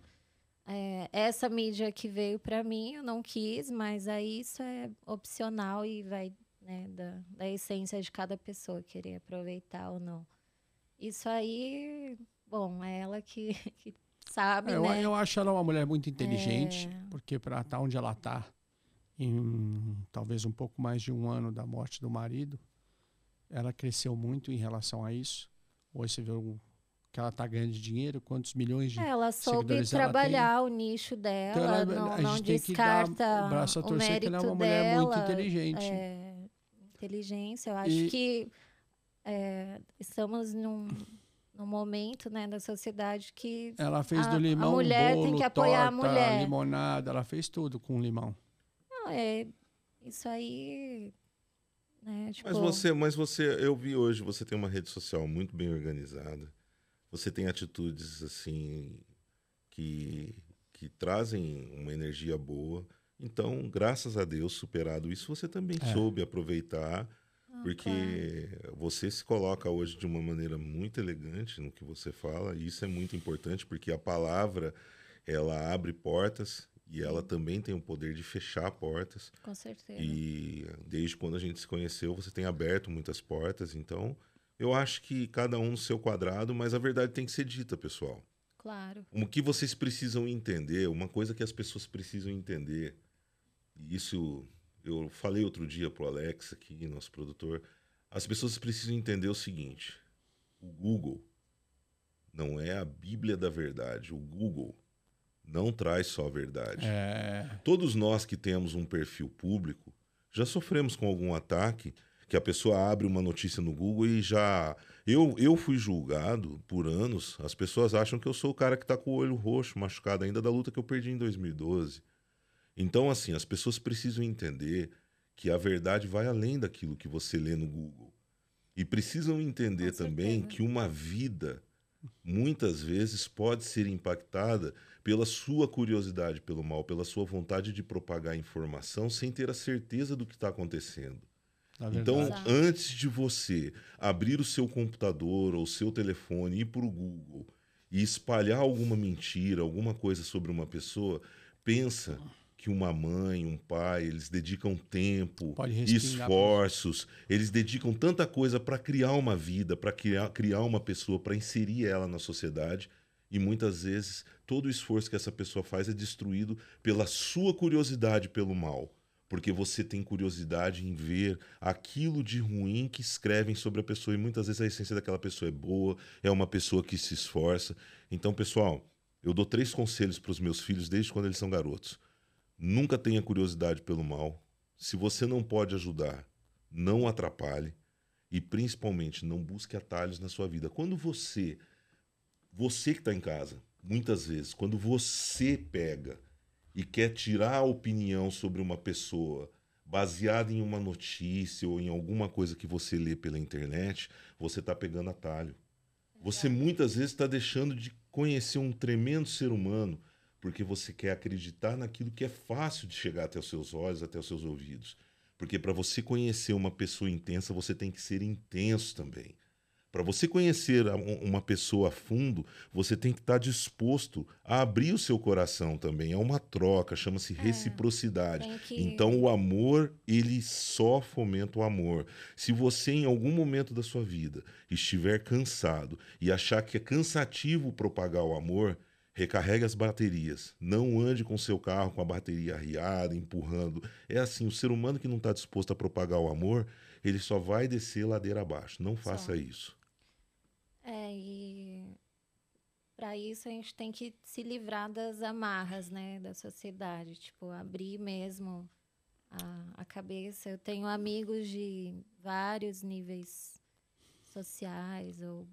É, essa mídia que veio para mim, eu não quis, mas aí isso é opcional e vai, né, da, da essência de cada pessoa querer aproveitar ou não. Isso aí, bom, é ela que, que sabe, é, né? Eu, eu acho ela uma mulher muito inteligente, é... porque para estar onde ela está, em talvez um pouco mais de um ano da morte do marido, ela cresceu muito em relação a isso. Hoje você vê o que ela está ganhando de dinheiro, quantos milhões de ela seguidores ela tem. Ela soube trabalhar o nicho dela, então ela, não, a gente não tem descarta que dar o braço a torcer, mérito que ela é uma mulher dela, muito inteligente. É, inteligência, eu acho e... que é, estamos num... no momento, né, da sociedade que... Ela fez a, do limão, a mulher bolo, tem que apoiar torta, a mulher. Limonada, ela fez tudo com limão. É, isso aí, né, tipo... mas você, mas você, eu vi hoje, você tem uma rede social muito bem organizada, você tem atitudes assim que, que trazem uma energia boa, então graças a Deus, superado isso, você também é. soube aproveitar, ah, porque claro. Você se coloca hoje de uma maneira muito elegante no que você fala, e isso é muito importante, porque a palavra, ela abre portas. E ela também tem o poder de fechar portas. Com certeza. E desde quando a gente se conheceu, você tem aberto muitas portas. Então, eu acho que cada um no seu quadrado, mas a verdade tem que ser dita, pessoal. Claro. O que vocês precisam entender, uma coisa que as pessoas precisam entender, e isso eu falei outro dia pro Alex aqui, nosso produtor, as pessoas precisam entender o seguinte, o Google não é a Bíblia da verdade, o Google... não traz só a verdade. É... Todos nós que temos um perfil público já sofremos com algum ataque que a pessoa abre uma notícia no Google e já... Eu, eu fui julgado por anos, as pessoas acham que eu sou o cara que está com o olho roxo, machucado ainda da luta que eu perdi em dois mil e doze. Então, assim, as pessoas precisam entender que a verdade vai além daquilo que você lê no Google. E precisam entender também que uma vida... muitas vezes pode ser impactada pela sua curiosidade pelo mal, pela sua vontade de propagar informação sem ter a certeza do que está acontecendo. Então, antes de você abrir o seu computador ou o seu telefone, ir para o Google e espalhar alguma mentira, alguma coisa sobre uma pessoa, pensa... que uma mãe, um pai, eles dedicam tempo, esforços, eles dedicam tanta coisa para criar uma vida, para criar, criar uma pessoa, para inserir ela na sociedade. E muitas vezes todo o esforço que essa pessoa faz é destruído pela sua curiosidade pelo mal. Porque você tem curiosidade em ver aquilo de ruim que escrevem sobre a pessoa. E muitas vezes a essência daquela pessoa é boa, é uma pessoa que se esforça. Então, pessoal, eu dou três conselhos para os meus filhos desde quando eles são garotos. Nunca tenha curiosidade pelo mal. Se você não pode ajudar, não atrapalhe. E, principalmente, não busque atalhos na sua vida. Quando você, você que está em casa, muitas vezes, quando você pega e quer tirar a opinião sobre uma pessoa baseada em uma notícia ou em alguma coisa que você lê pela internet, você está pegando atalho. Você muitas vezes está deixando de conhecer um tremendo ser humano porque você quer acreditar naquilo que é fácil de chegar até os seus olhos, até os seus ouvidos. Porque para você conhecer uma pessoa intensa, você tem que ser intenso também. Para você conhecer uma pessoa a fundo, você tem que estar disposto a abrir o seu coração também. É uma troca, chama-se é, reciprocidade. Que... Então, o amor, ele só fomenta o amor. Se você, em algum momento da sua vida, estiver cansado e achar que é cansativo propagar o amor, recarregue as baterias. Não ande com seu carro com a bateria arriada, empurrando. É assim, o ser humano que não está disposto a propagar o amor, ele só vai descer ladeira abaixo. Não faça só. isso. É, e para isso a gente tem que se livrar das amarras, né, da sociedade, tipo, abrir mesmo a, a cabeça. Eu tenho amigos de vários níveis sociais, ou,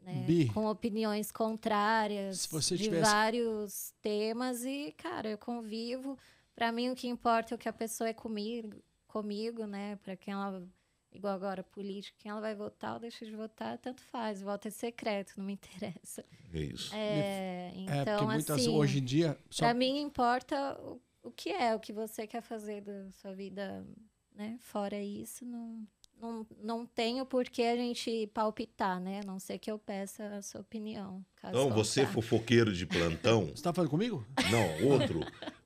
né, Bi, com opiniões contrárias de tivesse... vários temas, e, cara, eu convivo. Para mim, o que importa é o que a pessoa é comigo, comigo, né, para quem ela... Igual agora, política, quem ela vai votar ou deixa de votar, tanto faz. Voto é secreto, não me interessa. É isso. É, então, é muitas, assim, hoje em dia... Só... Pra mim, importa o, o que é, o que você quer fazer da sua vida, né? Fora isso, não, não, não tem o porquê a gente palpitar, né? A não ser que eu peça a sua opinião. Caso então, você tá. fofoqueiro de plantão... Você tá falando comigo? Não, outro.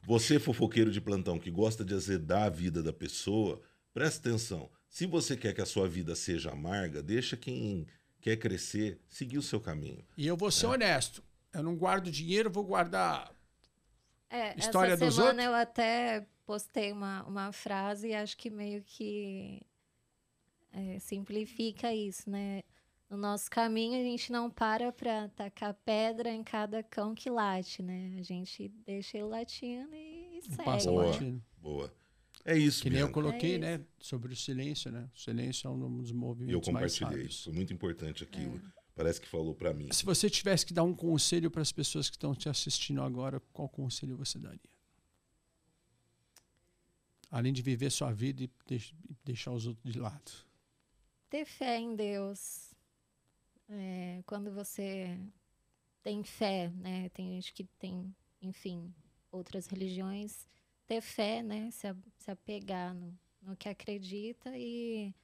Você fofoqueiro de plantão que gosta de azedar a vida da pessoa, presta atenção. Se você quer que a sua vida seja amarga, deixa quem quer crescer seguir o seu caminho. E eu vou ser é. honesto. Eu não guardo dinheiro, vou guardar é, história dos outros. Essa semana eu até postei uma, uma frase e acho que meio que é, simplifica isso, né? No nosso caminho, a gente não para para tacar pedra em cada cão que late, né? A gente deixa ele latindo e segue. Passa o latindo. Boa. É isso, que nem eu coloquei, é né? Sobre o silêncio, né? O silêncio é um dos movimentos mais rápidos. Eu compartilhei isso. Foi muito importante aquilo. É. Parece que falou para mim. Se você tivesse que dar um conselho para as pessoas que estão te assistindo agora, qual conselho você daria? Além de viver sua vida e deixar os outros de lado. Ter fé em Deus. É, quando você tem fé, né? Tem gente que tem, enfim, outras religiões... Ter fé, né? Se, a, se apegar no, no que acredita e,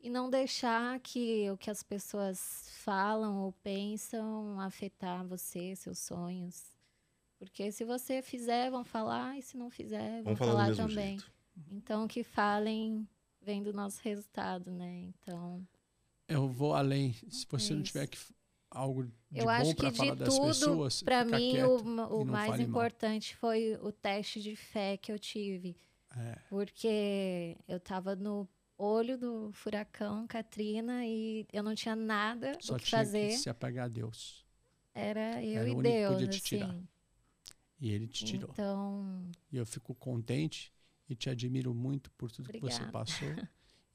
e não deixar que o que as pessoas falam ou pensam afetar você, seus sonhos. Porque se você fizer, vão falar, e se não fizer, vão falar, falar também. Jeito. Então, que falem vem do nosso resultado, né? Então... Eu vou além. Se você é não tiver que... algo de eu bom acho que de tudo, para mim, o, o mais importante mal. foi o teste de fé que eu tive. É. Porque eu estava no olho do furacão Katrina e eu não tinha nada Só o que tinha fazer. Só se apagar a Deus. Era eu Era e o único Deus. Podia te assim. tirar. E ele te tirou. Então... E eu fico contente e te admiro muito por tudo Obrigada. que você passou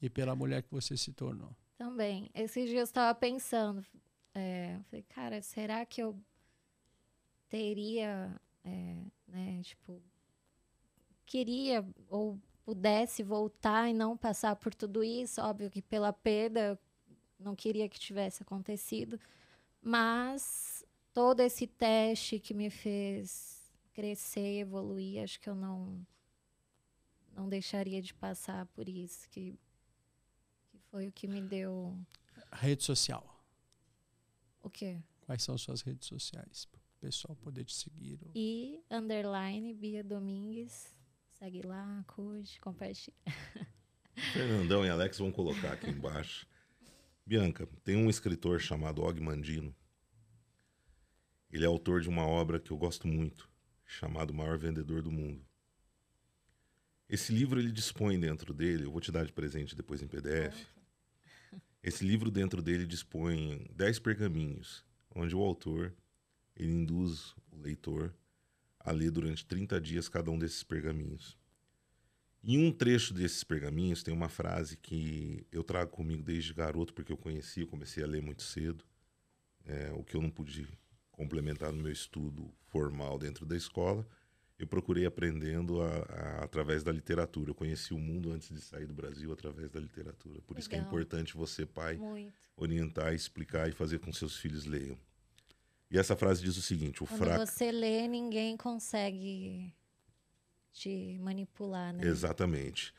e pela mulher que você se tornou. Também. Esses dias eu estava pensando... É, eu falei, cara, será que eu teria, é, né, tipo, queria ou pudesse voltar e não passar por tudo isso? Óbvio que pela perda eu não queria que tivesse acontecido, mas todo esse teste que me fez crescer e evoluir, acho que eu não, não deixaria de passar por isso, que, que foi o que me deu... Rede social. O quê? Quais são as suas redes sociais? Para o pessoal poder te seguir. Ou... E underline Bia Domingues. Segue lá, curte, compartilha. Fernandão e Alex vão colocar aqui embaixo. Bianca, tem um escritor chamado Og Mandino. Ele é autor de uma obra que eu gosto muito, chamado O Maior Vendedor do Mundo. Esse livro ele dispõe dentro dele, eu vou te dar de presente depois em P D F. Ah. Esse livro dentro dele dispõe dez pergaminhos, onde o autor ele induz o leitor a ler durante trinta dias cada um desses pergaminhos. Em um trecho desses pergaminhos tem uma frase que eu trago comigo desde garoto, porque eu conheci, eu comecei a ler muito cedo, é, o que eu não pude complementado meu estudo formal dentro da escola, eu procurei aprendendo a, a, através da literatura. Eu conheci o mundo antes de sair do Brasil através da literatura. Por Legal. Isso que é importante você, pai, Muito. Orientar, explicar e fazer com que seus filhos leiam. E essa frase diz o seguinte, o Quando fraco... você lê, ninguém consegue te manipular, né? Exatamente.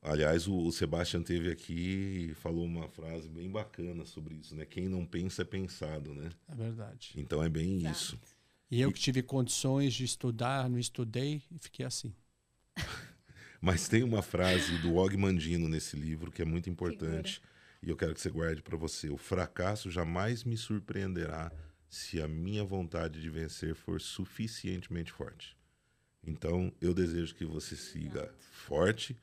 Aliás, o, o Sebastian teve aqui e falou uma frase bem bacana sobre isso, né? Quem não pensa é pensado, né? É verdade. Então é bem Exato. Isso. E eu que tive condições de estudar, não estudei e fiquei assim. Mas tem uma frase do Og Mandino nesse livro que é muito importante. Segura. E eu quero que você guarde para você. O fracasso jamais me surpreenderá se a minha vontade de vencer for suficientemente forte. Então, eu desejo que você siga Exato. Forte,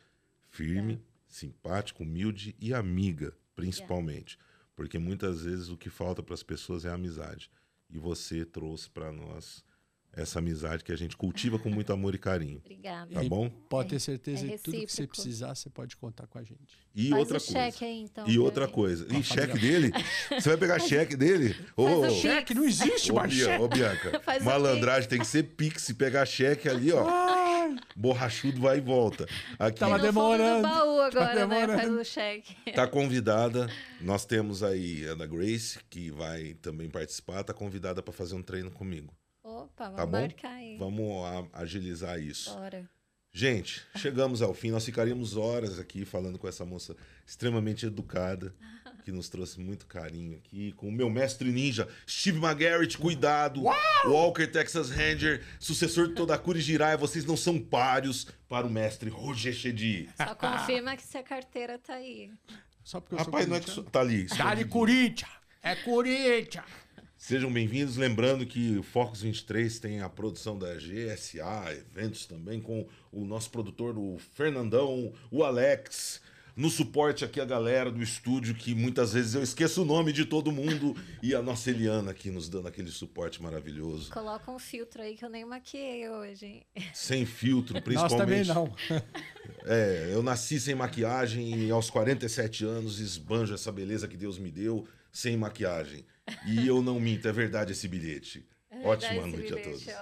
firme, é. Simpático, humilde e amiga, principalmente. É. Porque muitas vezes o que falta para as pessoas é a amizade. E você trouxe para nós essa amizade que a gente cultiva com muito amor e carinho. Obrigada. Tá bom? E pode ter certeza é, é que tudo que você precisar, você pode contar com a gente. E Faz outra o coisa. Cheque aí, então, e outra coisa. E cheque dele? Você vai pegar cheque dele? Oh, cheque não existe, oh, Bianca. Oh, Bianca. Malandragem tem que ser pix. Se pegar cheque ali, ó. Ai. Borrachudo vai e volta. Aqui. Tava demorando. Tá baú agora, tá demorando. Né? Faz o cheque. Tá convidada. Nós temos aí a Ana Grace, que vai também participar. Tá convidada para fazer um treino comigo. Opa, vamos tá marcar aí. Vamos a, agilizar isso. Bora. Gente, chegamos ao fim. Nós ficaríamos horas aqui falando com essa moça extremamente educada, que nos trouxe muito carinho aqui, com o meu mestre ninja, Steve McGarrett, cuidado, Uau! Walker Texas Ranger, sucessor de toda a cura e giraia. Vocês não são páreos para o mestre Roger Shedi. Só confirma que sua carteira tá aí. Só porque eu Rapaz, sou não é que so... Tá ali. Tá de Corinthians. É Corinthians. Sejam bem-vindos, lembrando que o Focus vinte e três tem a produção da G S A, eventos também com o nosso produtor, o Fernandão, o Alex, no suporte aqui a galera do estúdio, que muitas vezes eu esqueço o nome de todo mundo, e a nossa Eliana aqui nos dando aquele suporte maravilhoso. Coloca um filtro aí que eu nem maquiei hoje, hein? Sem filtro, principalmente. Nós também não. É, eu nasci sem maquiagem e aos quarenta e sete anos esbanjo essa beleza que Deus me deu. Sem maquiagem. E eu não minto, é verdade esse bilhete. É verdade, ótima noite a todos. Ó.